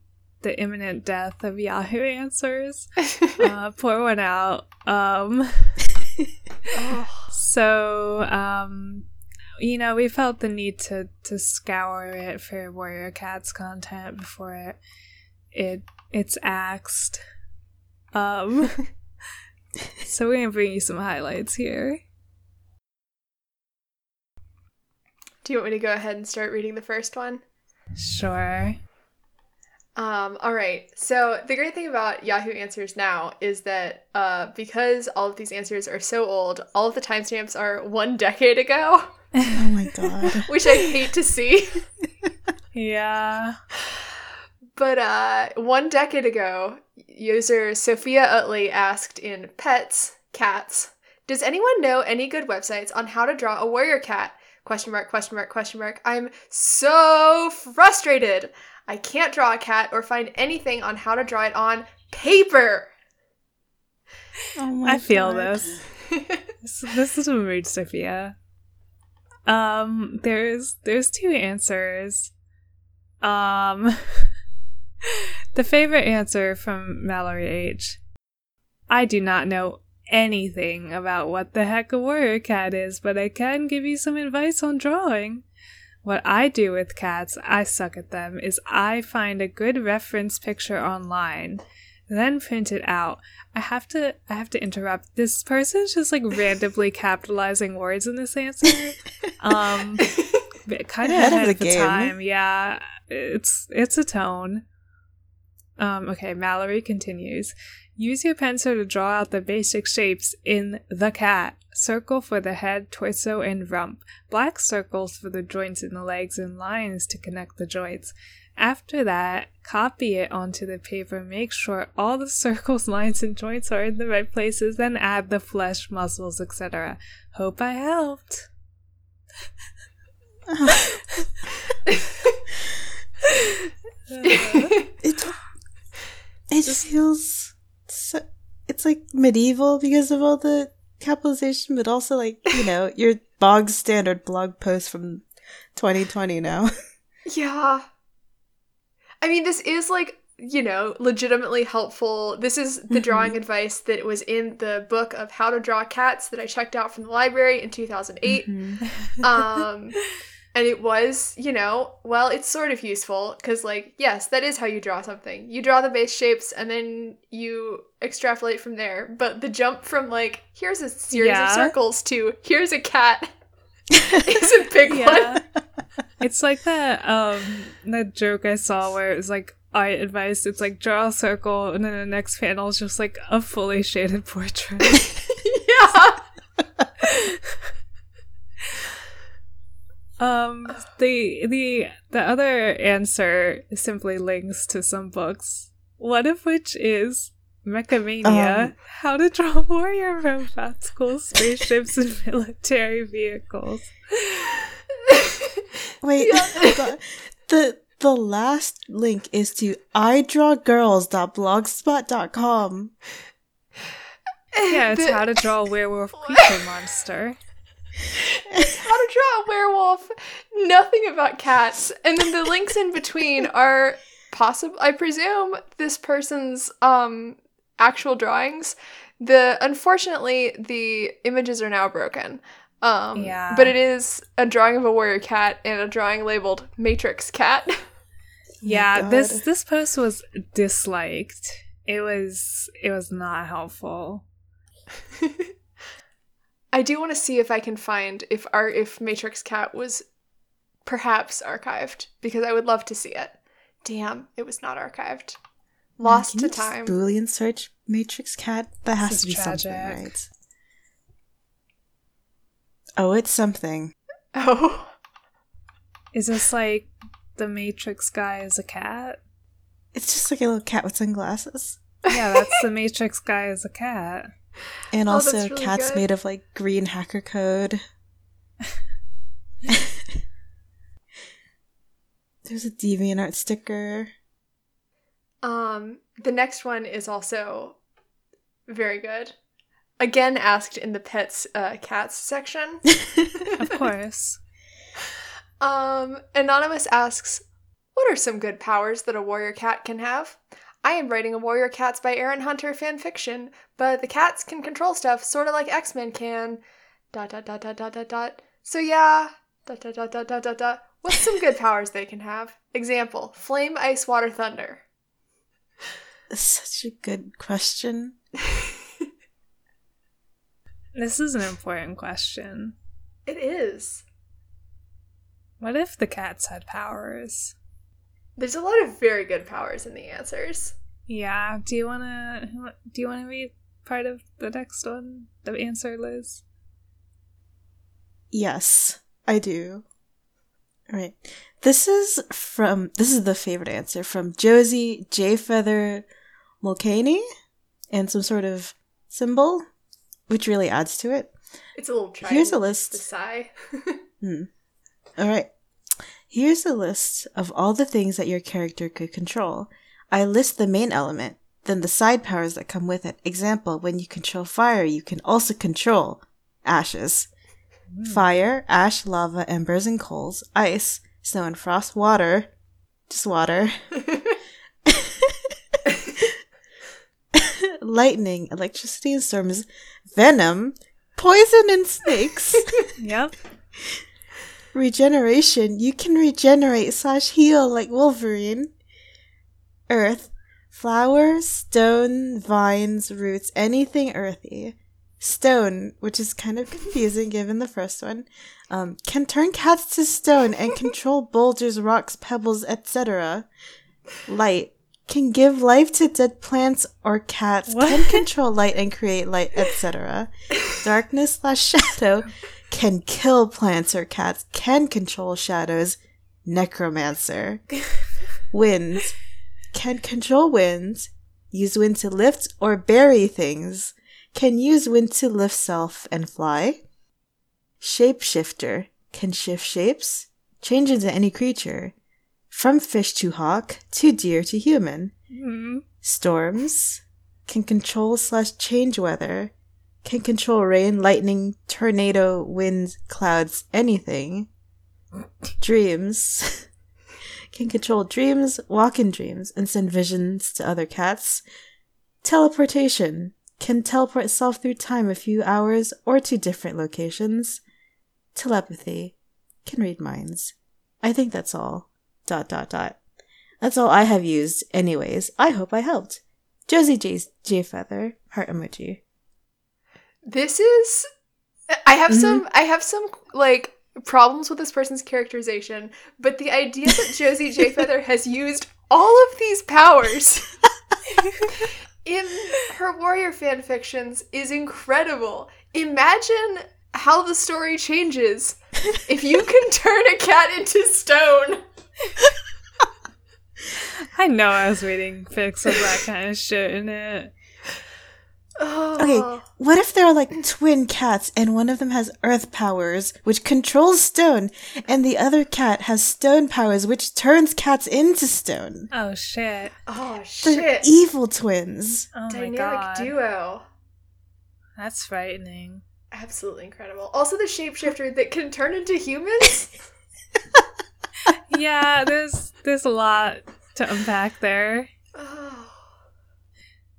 imminent death of Yahoo Answers. Pour one out. So, you know, we felt the need to scour it for Warrior Cats content before it's axed. So we're gonna bring you some highlights here. Do you want me to go ahead and start reading the first one? Sure. All right. So the great thing about Yahoo Answers now is that because all of these answers are so old, all of the timestamps are 1 decade ago. Oh my God. Which I hate to see. Yeah. But 1 decade ago, user Sophia Utley asked in Pets, Cats, does anyone know any good websites on how to draw a warrior cat? ? I'm so frustrated. I can't draw a cat or find anything on how to draw it on paper. Oh my God. I feel this. This is a mood, Sophia. There's 2 answers. The favorite answer from Mallory H. I do not know anything about what the heck a warrior cat is, but I can give you some advice on drawing. What I do with cats, I suck at them, is I find a good reference picture online, then print it out. I have to interrupt. This person's just like randomly capitalizing words in this answer. Kind of ahead of the time. Yeah, it's a tone. Okay, Mallory continues. Use your pencil to draw out the basic shapes in the cat. Circle for the head, torso, and rump. Black circles for the joints in the legs and lines to connect the joints. After that, copy it onto the paper. Make sure all the circles, lines, and joints are in the right places. Then add the flesh, muscles, etc. Hope I helped. It just feels so, it's like medieval because of all the capitalization, but also like, you know, your bog standard blog post from 2020 now. Yeah. I mean, this is like, you know, legitimately helpful. This is the drawing advice that was in the book of How to Draw Cats that I checked out from the library in 2008. Mm-hmm. And it was, you know, well, it's sort of useful because, like, yes, that is how you draw something. You draw the base shapes and then you extrapolate from there. But the jump from, like, here's a series of circles to here's a cat is a big one. It's like that joke I saw where it was like, art advice, it's like draw a circle and then the next panel is just like a fully shaded portrait. Yeah. The other answer simply links to some books, one of which is Mechamania, How to Draw Warrior Robots, Cool Spaceships, and Military Vehicles. Wait, hold on. The last link is to idrawgirls.blogspot.com. Yeah, it's how to draw a werewolf creature monster. It's how to draw a werewolf, nothing about cats. And then the links in between are possible. I presume this person's actual drawings. Unfortunately, the images are now broken. Yeah. But it is a drawing of a warrior cat and a drawing labeled Matrix Cat. Yeah, oh this post was disliked. It was not helpful. I do want to see if I can find if Matrix Cat was perhaps archived, because I would love to see it. Damn, it was not archived. Lost to time. Can you Boolean search Matrix Cat? That has to be tragic. Something, right? Oh, it's something. Oh. Is this like the Matrix guy is a cat? It's just like a little cat with sunglasses. Yeah, that's the Matrix guy is a cat. And also that's really cats good. Made of like green hacker code. There's a DeviantArt sticker. The next one is also very good. Again, asked in the pets cats section. Of course. Anonymous asks, what are some good powers that a warrior cat can have? I am writing a Warrior Cats by Erin Hunter fanfiction, but the cats can control stuff, sort of like X-Men can. ... So yeah. ... What's some good powers they can have? Example, flame, ice, water, thunder. That's such a good question. This is an important question. It is. What if the cats had powers? There's a lot of very good powers in the answers. Yeah. Do you wanna be part of the next one? The answer, Liz? Yes, I do. All right. This is the favorite answer from Josie Jayfeather Mulcaney and some sort of symbol, which really adds to it. It's a little triangle. Here's a list. The sigh. All right. Here's a list of all the things that your character could control. I list the main element, then the side powers that come with it. Example, when you control fire, you can also control ashes. Fire, ash, lava, embers, and coals. Ice, snow and frost. Water, just water. Lightning, electricity and storms. Venom, poison and snakes. Yep. Regeneration, you can regenerate / heal like Wolverine. Earth, flowers, stone, vines, roots, anything earthy. Stone, which is kind of confusing given the first one, can turn cats to stone and control boulders, rocks, pebbles, etc. Light, can give life to dead plants or cats, can control light and create light, etc. Darkness / shadow, can kill plants or cats, can control shadows, necromancer. Winds, can control winds, use wind to lift or bury things, can use wind to lift self and fly. Shapeshifter, can shift shapes, change into any creature, from fish to hawk, to deer to human. Storms, can control / change weather, can control rain, lightning, tornado, wind, clouds, anything. Dreams, can control dreams, walk in dreams, and send visions to other cats. Teleportation, can teleport itself through time a few hours or to different locations. Telepathy, can read minds. I think that's all. .. That's all I have used anyways. I hope I helped. Josie Jayfeather, heart emoji. This is, I have some like problems with this person's characterization, but the idea that Josie Jayfeather has used all of these powers in her warrior fanfictions is incredible. Imagine how the story changes if you can turn a cat into stone. I know I was reading fics of that kind of shit in it. Okay, what if there are like twin cats and one of them has earth powers, which controls stone, and the other cat has stone powers, which turns cats into stone? Oh, shit. They're evil twins. Oh, my God. Dynamic duo. That's frightening. Absolutely incredible. Also the shapeshifter that can turn into humans. Yeah, there's a lot to unpack there.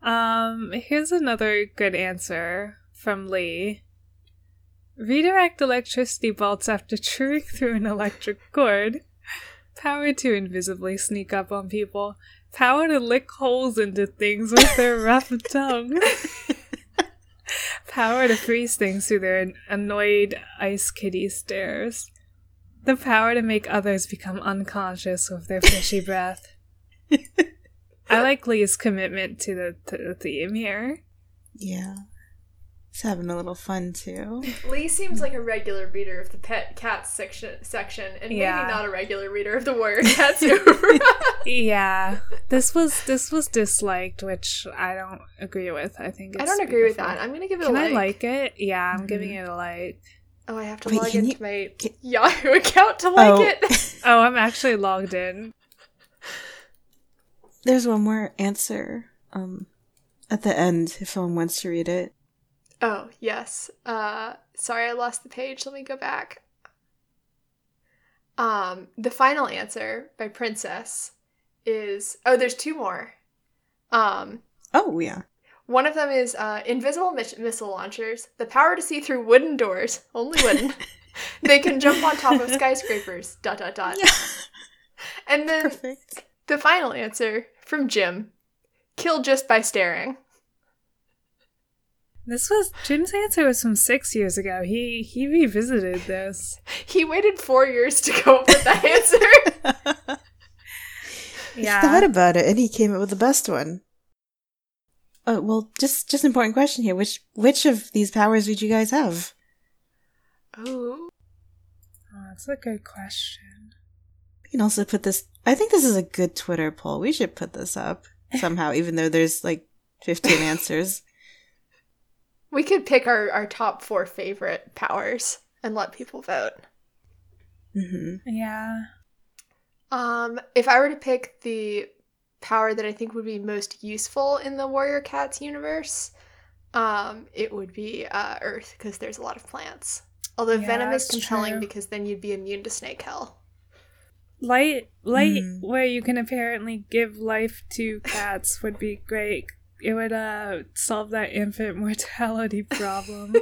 Oh. Here's another good answer from Lee. Redirect electricity bolts after chewing through an electric cord. Power to invisibly sneak up on people. Power to lick holes into things with their rough tongue. Power to freeze things through their annoyed ice kitty stares. The power to make others become unconscious with their fishy breath. I like Lee's commitment to the theme here. Yeah. It's having a little fun, too. Lee seems like a regular reader of the pet cats section and maybe not a regular reader of the warrior cats. Yeah. This was disliked, which I don't agree with. I don't agree with that. I'm going to give it a like. Can I like it? Yeah, I'm giving it a like. Oh, I have to log into my Yahoo account to like it. Oh, I'm actually logged in. There's one more answer at the end if someone wants to read it. Oh, yes. Sorry, I lost the page. Let me go back. The final answer by Princess is... Oh, there's two more. One of them is invisible missile launchers, the power to see through wooden doors. Only wooden. They can jump on top of skyscrapers. ... Yeah. And then perfect. The final answer from Jim, kill just by staring. Jim's answer was from 6 years ago. He revisited this. He waited 4 years to come up with that answer. Yeah. He thought about it, and he came up with the best one. Oh, well, just an important question here. Which of these powers would you guys have? Oh, that's a good question. We can also put this... I think this is a good Twitter poll. We should put this up somehow, even though there's, 15 answers. We could pick our top four favorite powers and let people vote. Mm-hmm. Yeah. If I were to pick the power that I think would be most useful in the Warrior Cats universe, it would be Earth, because there's a lot of plants. Although Venom is compelling because then you'd be immune to snake hell. Light, where you can apparently give life to cats, would be great. It would solve that infant mortality problem.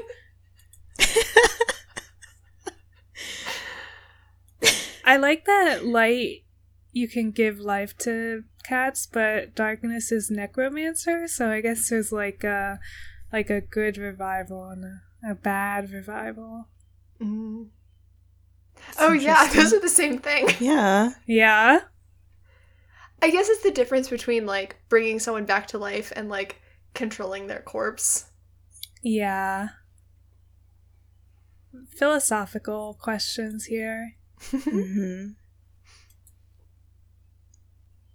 I like that light, you can give life to cats, but darkness is necromancer, so I guess there's like a good revival and a bad revival. Mm-hmm. Oh yeah, those are the same thing. Yeah. Yeah. I guess it's the difference between, bringing someone back to life and, controlling their corpse. Yeah. Philosophical questions here. Mm-hmm.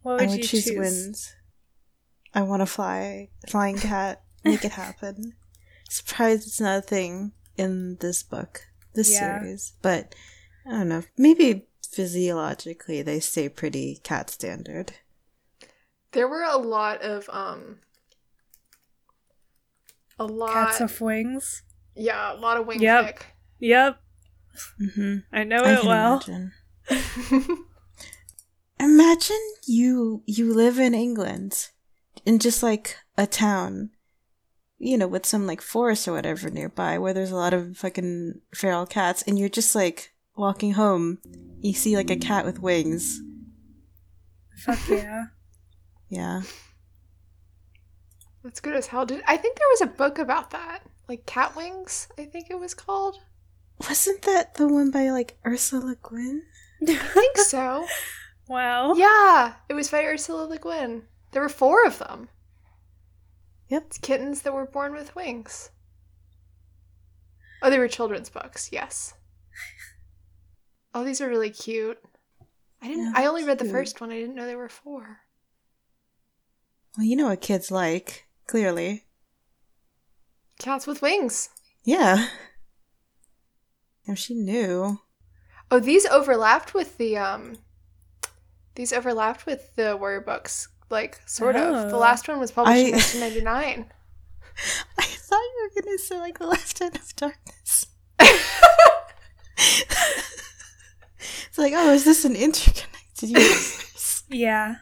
What would you choose? I would choose wins. I want to fly. Flying cat. Make it happen. Surprised it's not a thing in this book. This series. But, I don't know. Maybe... physiologically, they stay pretty cat standard. There were a lot of cats of wings. Yeah, a lot of wing pick. Yep. Mm-hmm. I know it well. Imagine you live in England, in just a town, with some forest or whatever nearby, where there's a lot of fucking feral cats, and you're just walking home, you see a cat with wings. Fuck yeah. Yeah. That's good as hell. I think there was a book about that. Cat Wings, I think it was called. Wasn't that the one by Ursula Le Guin? I think so. Wow. Yeah, it was by Ursula Le Guin. There were 4 of them. Yep. It's kittens that were born with wings. Oh, they were children's books, yes. Oh, these are really cute. I only read the first one. I didn't know there were 4. Well, you know what kids like, clearly. Cats with wings. Yeah. And she knew. Oh, these overlapped with the Warrior books, sort of. The last one was published in 1999. I thought you we're gonna say like the last end of darkness. It's like, oh, is this an interconnected universe? Yeah.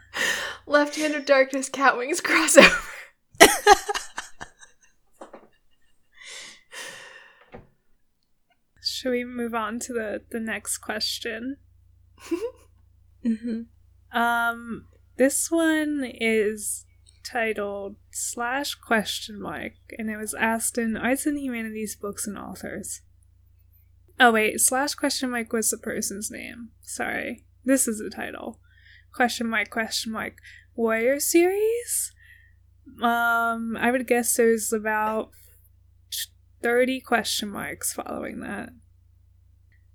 Left hand of darkness, cat wings crossover. Should we move on to the next question? Mm-hmm. This one is titled /? And it was asked in Arts and Humanities Books and Authors. Oh wait, /? was the person's name. Sorry. This is the title. !? Warrior series? I would guess there's about 30 ? Following that.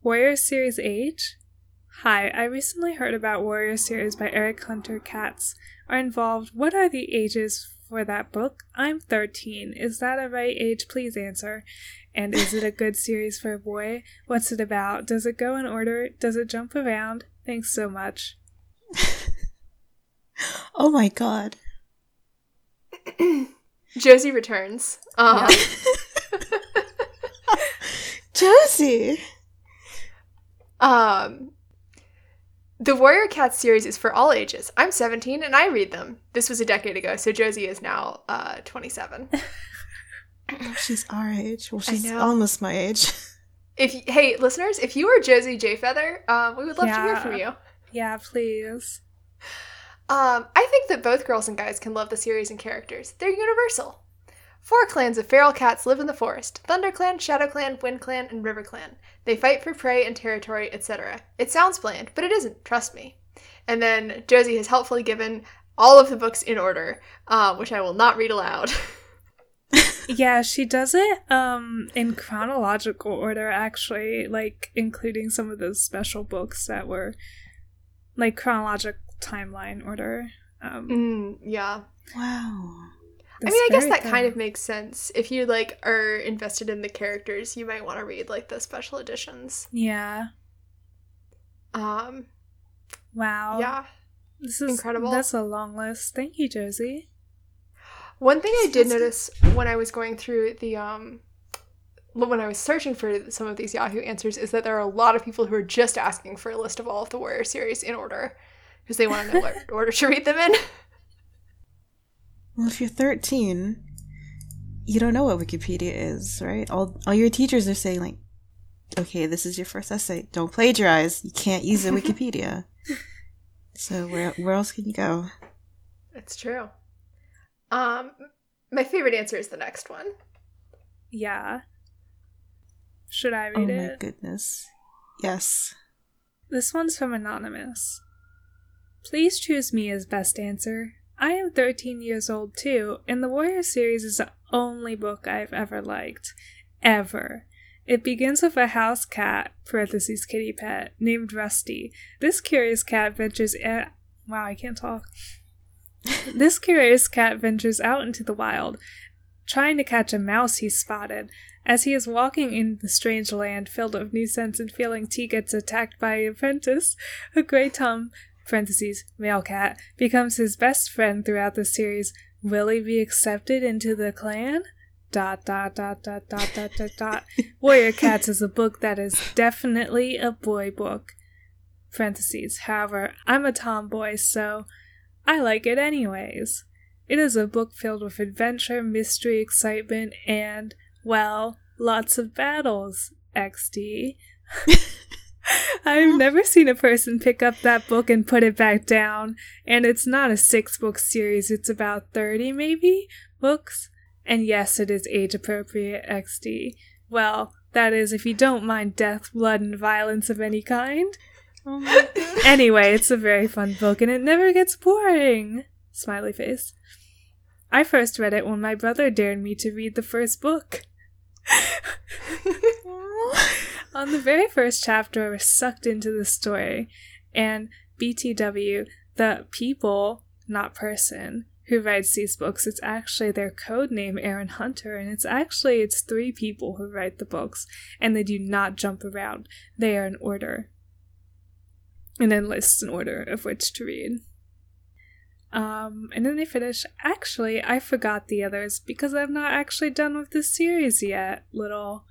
Warrior Series 8? Hi, I recently heard about Warrior Series by Eric Hunter Katz. Are involved. What are the ages for that book? I'm 13. Is that a right age? Please answer. And is it a good series for a boy? What's it about? Does it go in order? Does it jump around? Thanks so much. Oh my god. Josie returns. Yeah. Josie! The Warrior Cats series is for all ages. I'm 17 and I read them. This was a decade ago, so Josie is now 27. She's our age. Well, she's almost my age. Hey, listeners, if you are Josie Jayfeather, we would love to hear from you. Yeah, please. I think that both girls and guys can love the series and characters. They're universal. 4 clans of feral cats live in the forest. ThunderClan, ShadowClan, WindClan, and RiverClan. They fight for prey and territory, etc. It sounds bland, but it isn't, trust me. And then Josie has helpfully given all of the books in order, which I will not read aloud. Yeah, she does it in chronological order, actually, like, including some of those special books that were, like, chronological timeline order. Yeah. Wow. That's I guess that kind of makes sense. If you, like, are invested in the characters, you might want to read, like, the special editions. Yeah. Wow. Yeah. This is incredible. That's a long list. Thank you, Josie. One thing I did notice when I was going through the, when I was searching for some of these Yahoo answers is that there are a lot of people who are just asking for a list of all of the Warrior series in order because they want to know what order to read them in. Well, if you're 13, you don't know what Wikipedia is, right? All your teachers are saying, like, okay, this is your first essay. Don't plagiarize. You can't use a Wikipedia. So where else can you go? That's true. My favorite answer is the next one. Yeah. Should I read it? Oh my goodness. Yes. This one's from Anonymous. Please choose me as best answer. I am 13 years old, too, and the Warrior series is the only book I've ever liked. Ever. It begins with a house cat, (kitty pet) named Rusty. This curious cat ventures out... Wow, I can't talk. This curious cat ventures out into the wild, trying to catch a mouse he spotted. As he is walking in the strange land filled with new scents and feelings, he gets attacked by an apprentice, a grey tom... male cat, becomes his best friend throughout the series. Will he be accepted into the clan? ... Warrior Cats is a book that is definitely a boy book. ... However, I'm a tomboy, so I like it anyways. It is a book filled with adventure, mystery, excitement, and, well, lots of battles. XD. I've never seen a person pick up that book and put it back down. And it's not a 6-book series. It's about 30, maybe, books. And yes, it is age-appropriate, XD. Well, that is, if you don't mind death, blood, and violence of any kind. Oh my God. Anyway, it's a very fun book, and it never gets boring. Smiley face. I first read it when my brother dared me to read the first book. On the very first chapter, I was sucked into the story, and BTW, the people, not person, who writes these books, it's actually their code name, Erin Hunter, and it's 3 people who write the books, and they do not jump around. They are in order, and then lists an order of which to read. And then they finish. Actually, I forgot the others because I'm not actually done with this series yet. Little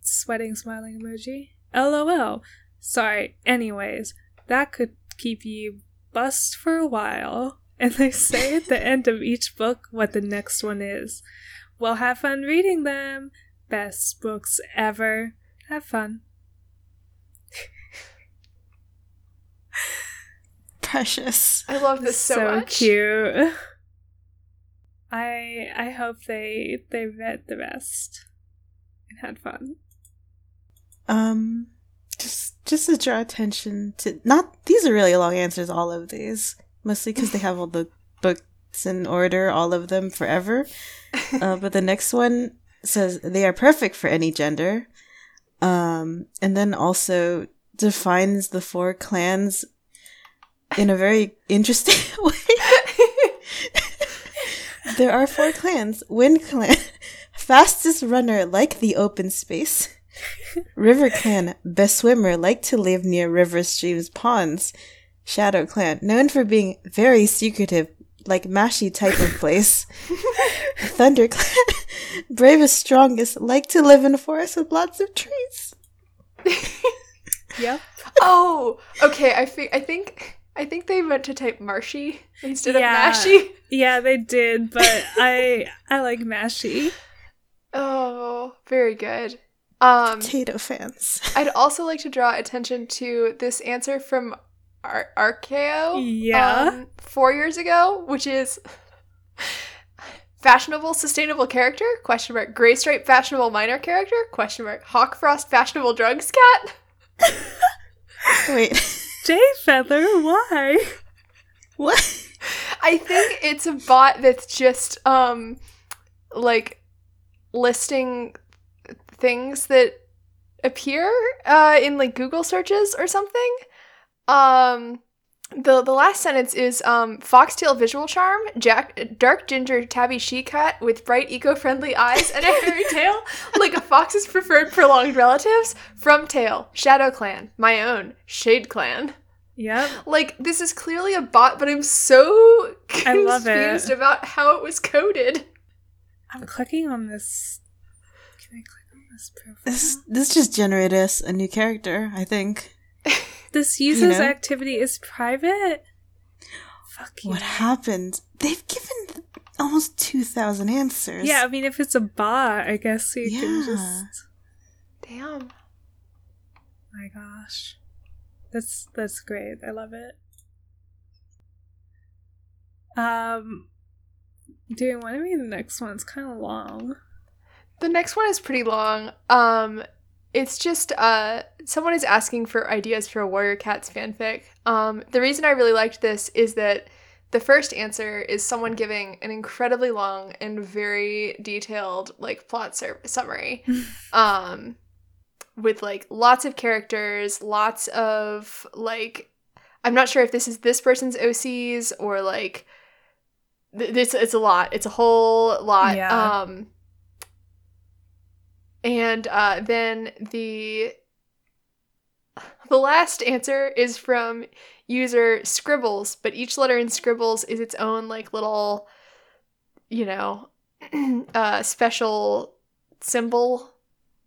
sweating, smiling emoji. LOL. Sorry. Anyways, that could keep you bust for a while. And they say at the end of each book what the next one is. Well, have fun reading them. Best books ever. Have fun. Precious. I love this so much. So cute. I hope they read the rest and had fun. Just to draw attention to, not these are really long answers, all of these, mostly because they have all the books in order, all of them forever. But the next one says they are perfect for any gender, and then also defines the four clans in a very interesting way. There are four clans. Wind Clan, fastest runner like the open space. River Clan, best swimmer, like to live near rivers, streams, ponds. Shadow Clan, known for being very secretive, like mashy type of place. Thunder Clan, bravest, strongest, like to live in a forest with lots of trees. Yep. Oh, okay. I think they meant to type marshy instead of mashy. Yeah, they did, but I like mashy. Oh, very good. Potato fans. I'd also like to draw attention to this answer from Arkeo 4 years ago, which is fashionable sustainable character ? Graystripe fashionable minor character ? Hawkfrost fashionable drugs cat. Wait, Jayfeather, why? What? I think it's a bot that's just like listing things that appear in like Google searches or something. The last sentence is foxtail visual charm, dark ginger tabby she cat with bright eco-friendly eyes and a hairy tail like a fox's preferred prolonged relatives from tail, Shadow Clan, my own, Shade Clan. Yep. Like, this is clearly a bot, but I'm so confused about how it was coded. I'm clicking on this. Can I click on this profile? This just generated us a new character, I think. This user's activity is private? Fuck you. What happened? They've given almost 2,000 answers. Yeah, I mean, if it's a bot, I guess you can just... Damn. My gosh. That's great. I love it. Do you want to read the next one? It's kind of long. The next one is pretty long. It's just, someone is asking for ideas for a Warrior Cats fanfic. The reason I really liked this is that the first answer is someone giving an incredibly long and very detailed, like, plot summary. With, like, lots of characters, lots of, like, I'm not sure if this is this person's OCs or, like, it's a lot. It's a whole lot. Yeah. And then the last answer is from user Scribbles, but each letter in Scribbles is its own, like, little, special symbol.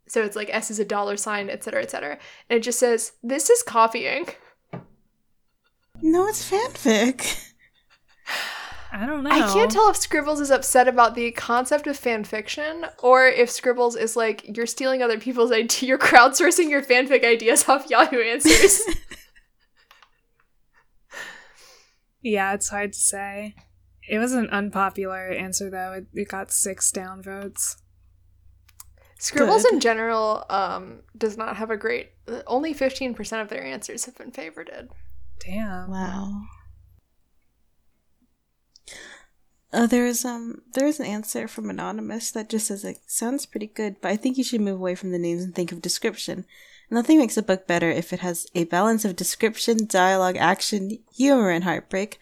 So it's like S is a $, etc., etc. And it just says, "This is copying." No, it's fanfic. I don't know. I can't tell if Scribbles is upset about the concept of fanfiction, or if Scribbles is like, you're stealing other people's ideas, you're crowdsourcing your fanfic ideas off Yahoo Answers. Yeah, it's hard to say. It was an unpopular answer, though. It got 6 downvotes. Scribbles in general does not have a great... Only 15% of their answers have been favorited. Damn. Wow. There is an answer from Anonymous that just says, like, sounds pretty good, but I think you should move away from the names and think of description. Nothing makes a book better if it has a balance of description, dialogue, action, humor, and heartbreak.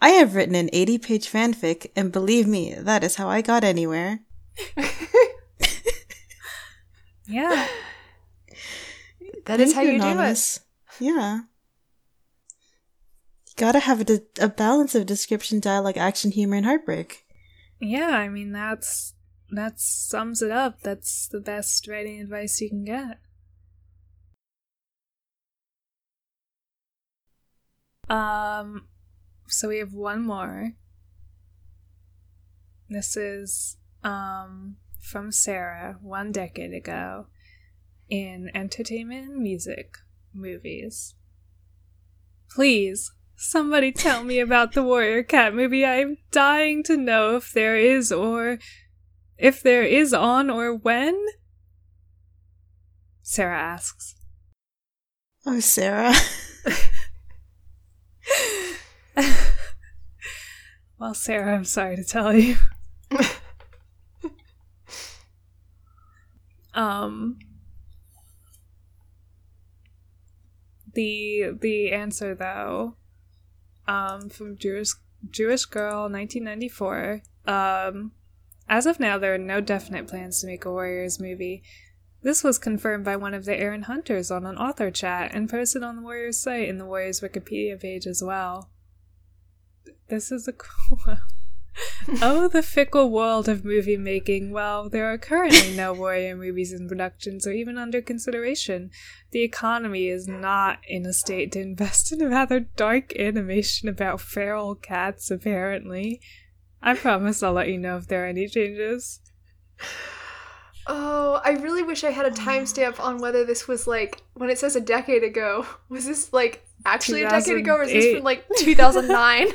I have written an 80-page fanfic, and believe me, that is how I got anywhere. Yeah. That is how you do it. Yeah. gotta have a balance of description, dialogue, action, humor, and heartbreak. Yeah, I mean, that sums it up. That's the best writing advice you can get. So we have one more. This is from Sarah 1 decade ago in Entertainment and Music Movies. Please, somebody tell me about the Warrior Cat movie. I'm dying to know if there is on or when. Sarah asks. Oh, Sarah. Well, Sarah, I'm sorry to tell you. The answer, though, from Jewish Girl 1994, as of now, there are no definite plans to make a Warriors movie. This was confirmed by one of the Erin Hunters on an author chat and posted on the Warriors site and the Warriors Wikipedia page as well. This is a cool one. Oh, the fickle world of movie making. Well, there are currently no Warrior movies in productions or even under consideration. The economy is not in a state to invest in a rather dark animation about feral cats, apparently. I promise I'll let you know if there are any changes. Oh, I really wish I had a timestamp on whether this was, like, when it says a decade ago, was this, like, actually a decade ago, or is this from, like, 2009?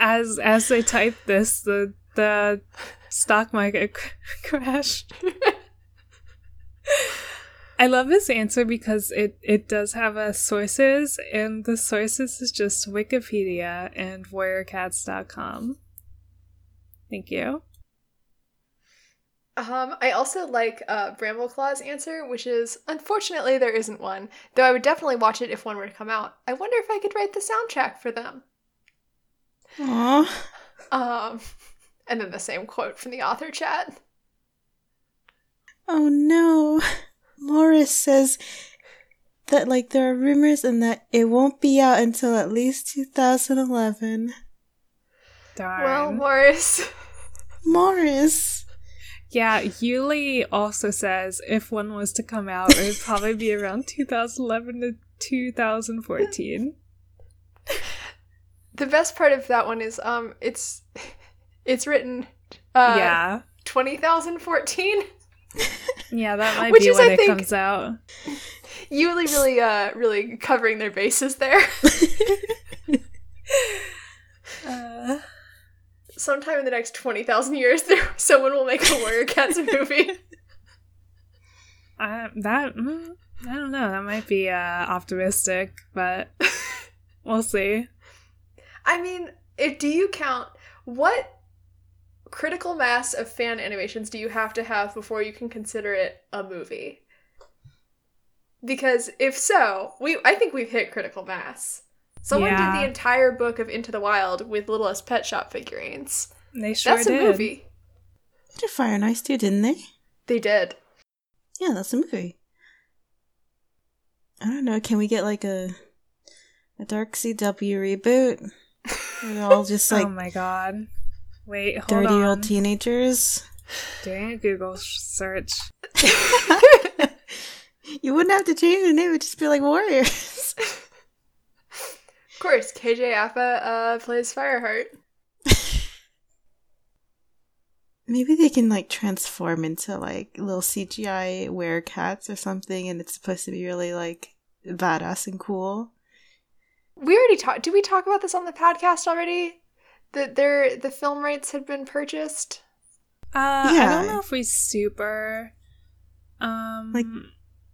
As they type this, the stock market crashed. I love this answer because it does have a sources, and the sources is just Wikipedia and warriorcats.com. Thank you. I also like Brambleclaw's answer, which is, unfortunately, there isn't one, though I would definitely watch it if one were to come out. I wonder if I could write the soundtrack for them. Aww. And then the same quote from the author chat. Oh no. Morris says that, like, there are rumors and that it won't be out until at least 2011. Darn. Well, Morris. Yeah, Yuli also says if one was to come out, it would probably be around 2011 to 2014. The best part of that one is it's written 2014. Yeah, that might be when it comes out. Yuli really covering their bases there. Sometime in the next 20,000 years, someone will make a Warrior Cats movie. I don't know. That might be optimistic, but we'll see. I mean, do you count, what critical mass of fan animations do you have to have before you can consider it a movie? Because if so, I think we've hit critical mass. Someone did the entire book of Into the Wild with Littlest Pet Shop figurines. They sure did. That's a movie. They did Fire and Ice too, didn't they? They did. Yeah, that's a movie. I don't know, can we get like a dark CW reboot? We're all just like... Oh my god. Wait, hold on. 30-year-old teenagers. Doing a Google search. You wouldn't have to change the name, it would just be like Warriors. Of course, KJ Apa plays Fireheart. Maybe they can, like, transform into, like, little CGI werecats or something, and it's supposed to be really, like, badass and cool. We already talked... Did we talk about this on the podcast already? That the film rights had been purchased? Yeah. I don't know if we super... like,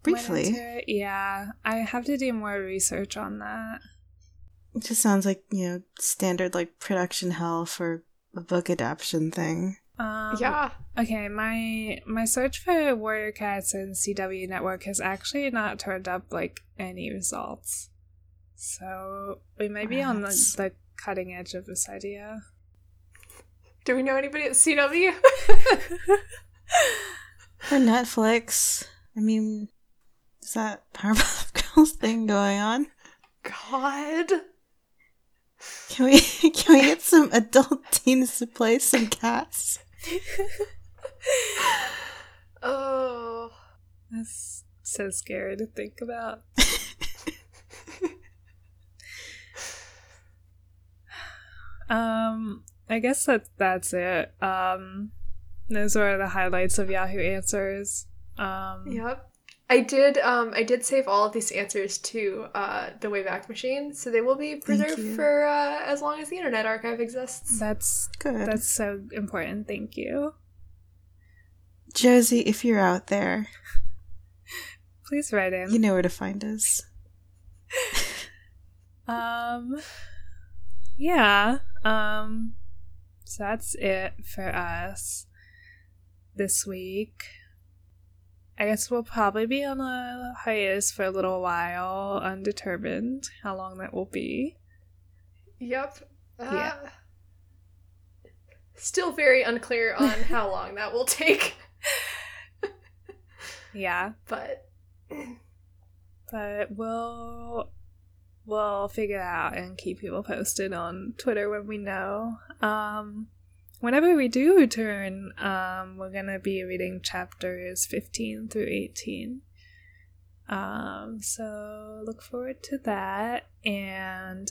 briefly. Yeah, I have to do more research on that. It just sounds like, you know, standard, like, production hell for a book adaptation thing. Yeah. Okay, my search for Warrior Cats and CW Network has actually not turned up, like, any results. So we might be on the cutting edge of this idea. Do we know anybody at CW? For Netflix. I mean, is that Powerpuff Girls thing going on? God. Can we get some adult teens to play some cats? Oh, that's so scary to think about. I guess that's it. Those are the highlights of Yahoo Answers. Yep. I did save all of these answers to the Wayback Machine, so they will be preserved for as long as the Internet Archive exists. That's good. That's so important. Thank you. Josie, if you're out there, please write in. You know where to find us. Yeah. So that's it for us this week. I guess we'll probably be on a hiatus for a little while, undetermined how long that will be. Yep. Yeah. Still very unclear on how long that will take. Yeah. But we'll figure it out and keep people posted on Twitter when we know. Whenever we do return, we're going to be reading chapters 15 through 18. So look forward to that. And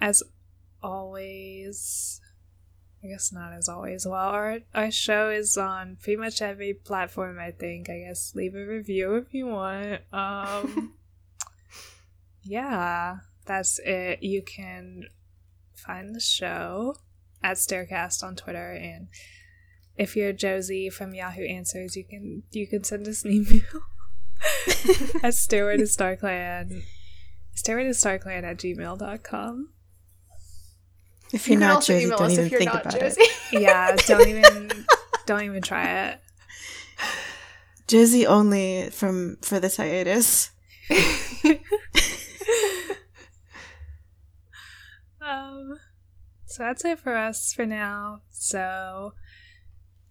as always, I guess not as always, well, our show is on pretty much every platform, I think. I guess leave a review if you want. Yeah, that's it. You can find the show at Staircast on Twitter, and if you're Josie from Yahoo Answers, you can send us an email at stairway to starclan at gmail.com. If you're not Josie, don't even think about it. Yeah, don't even try it. Josie only for this hiatus. So that's it for us for now. So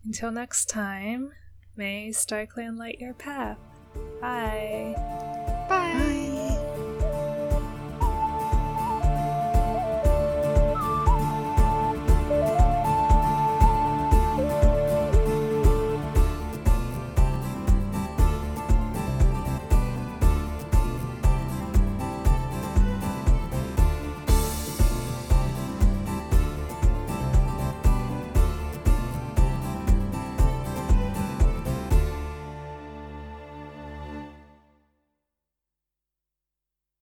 until next time, may StarClan light your path. Bye. Bye. Bye.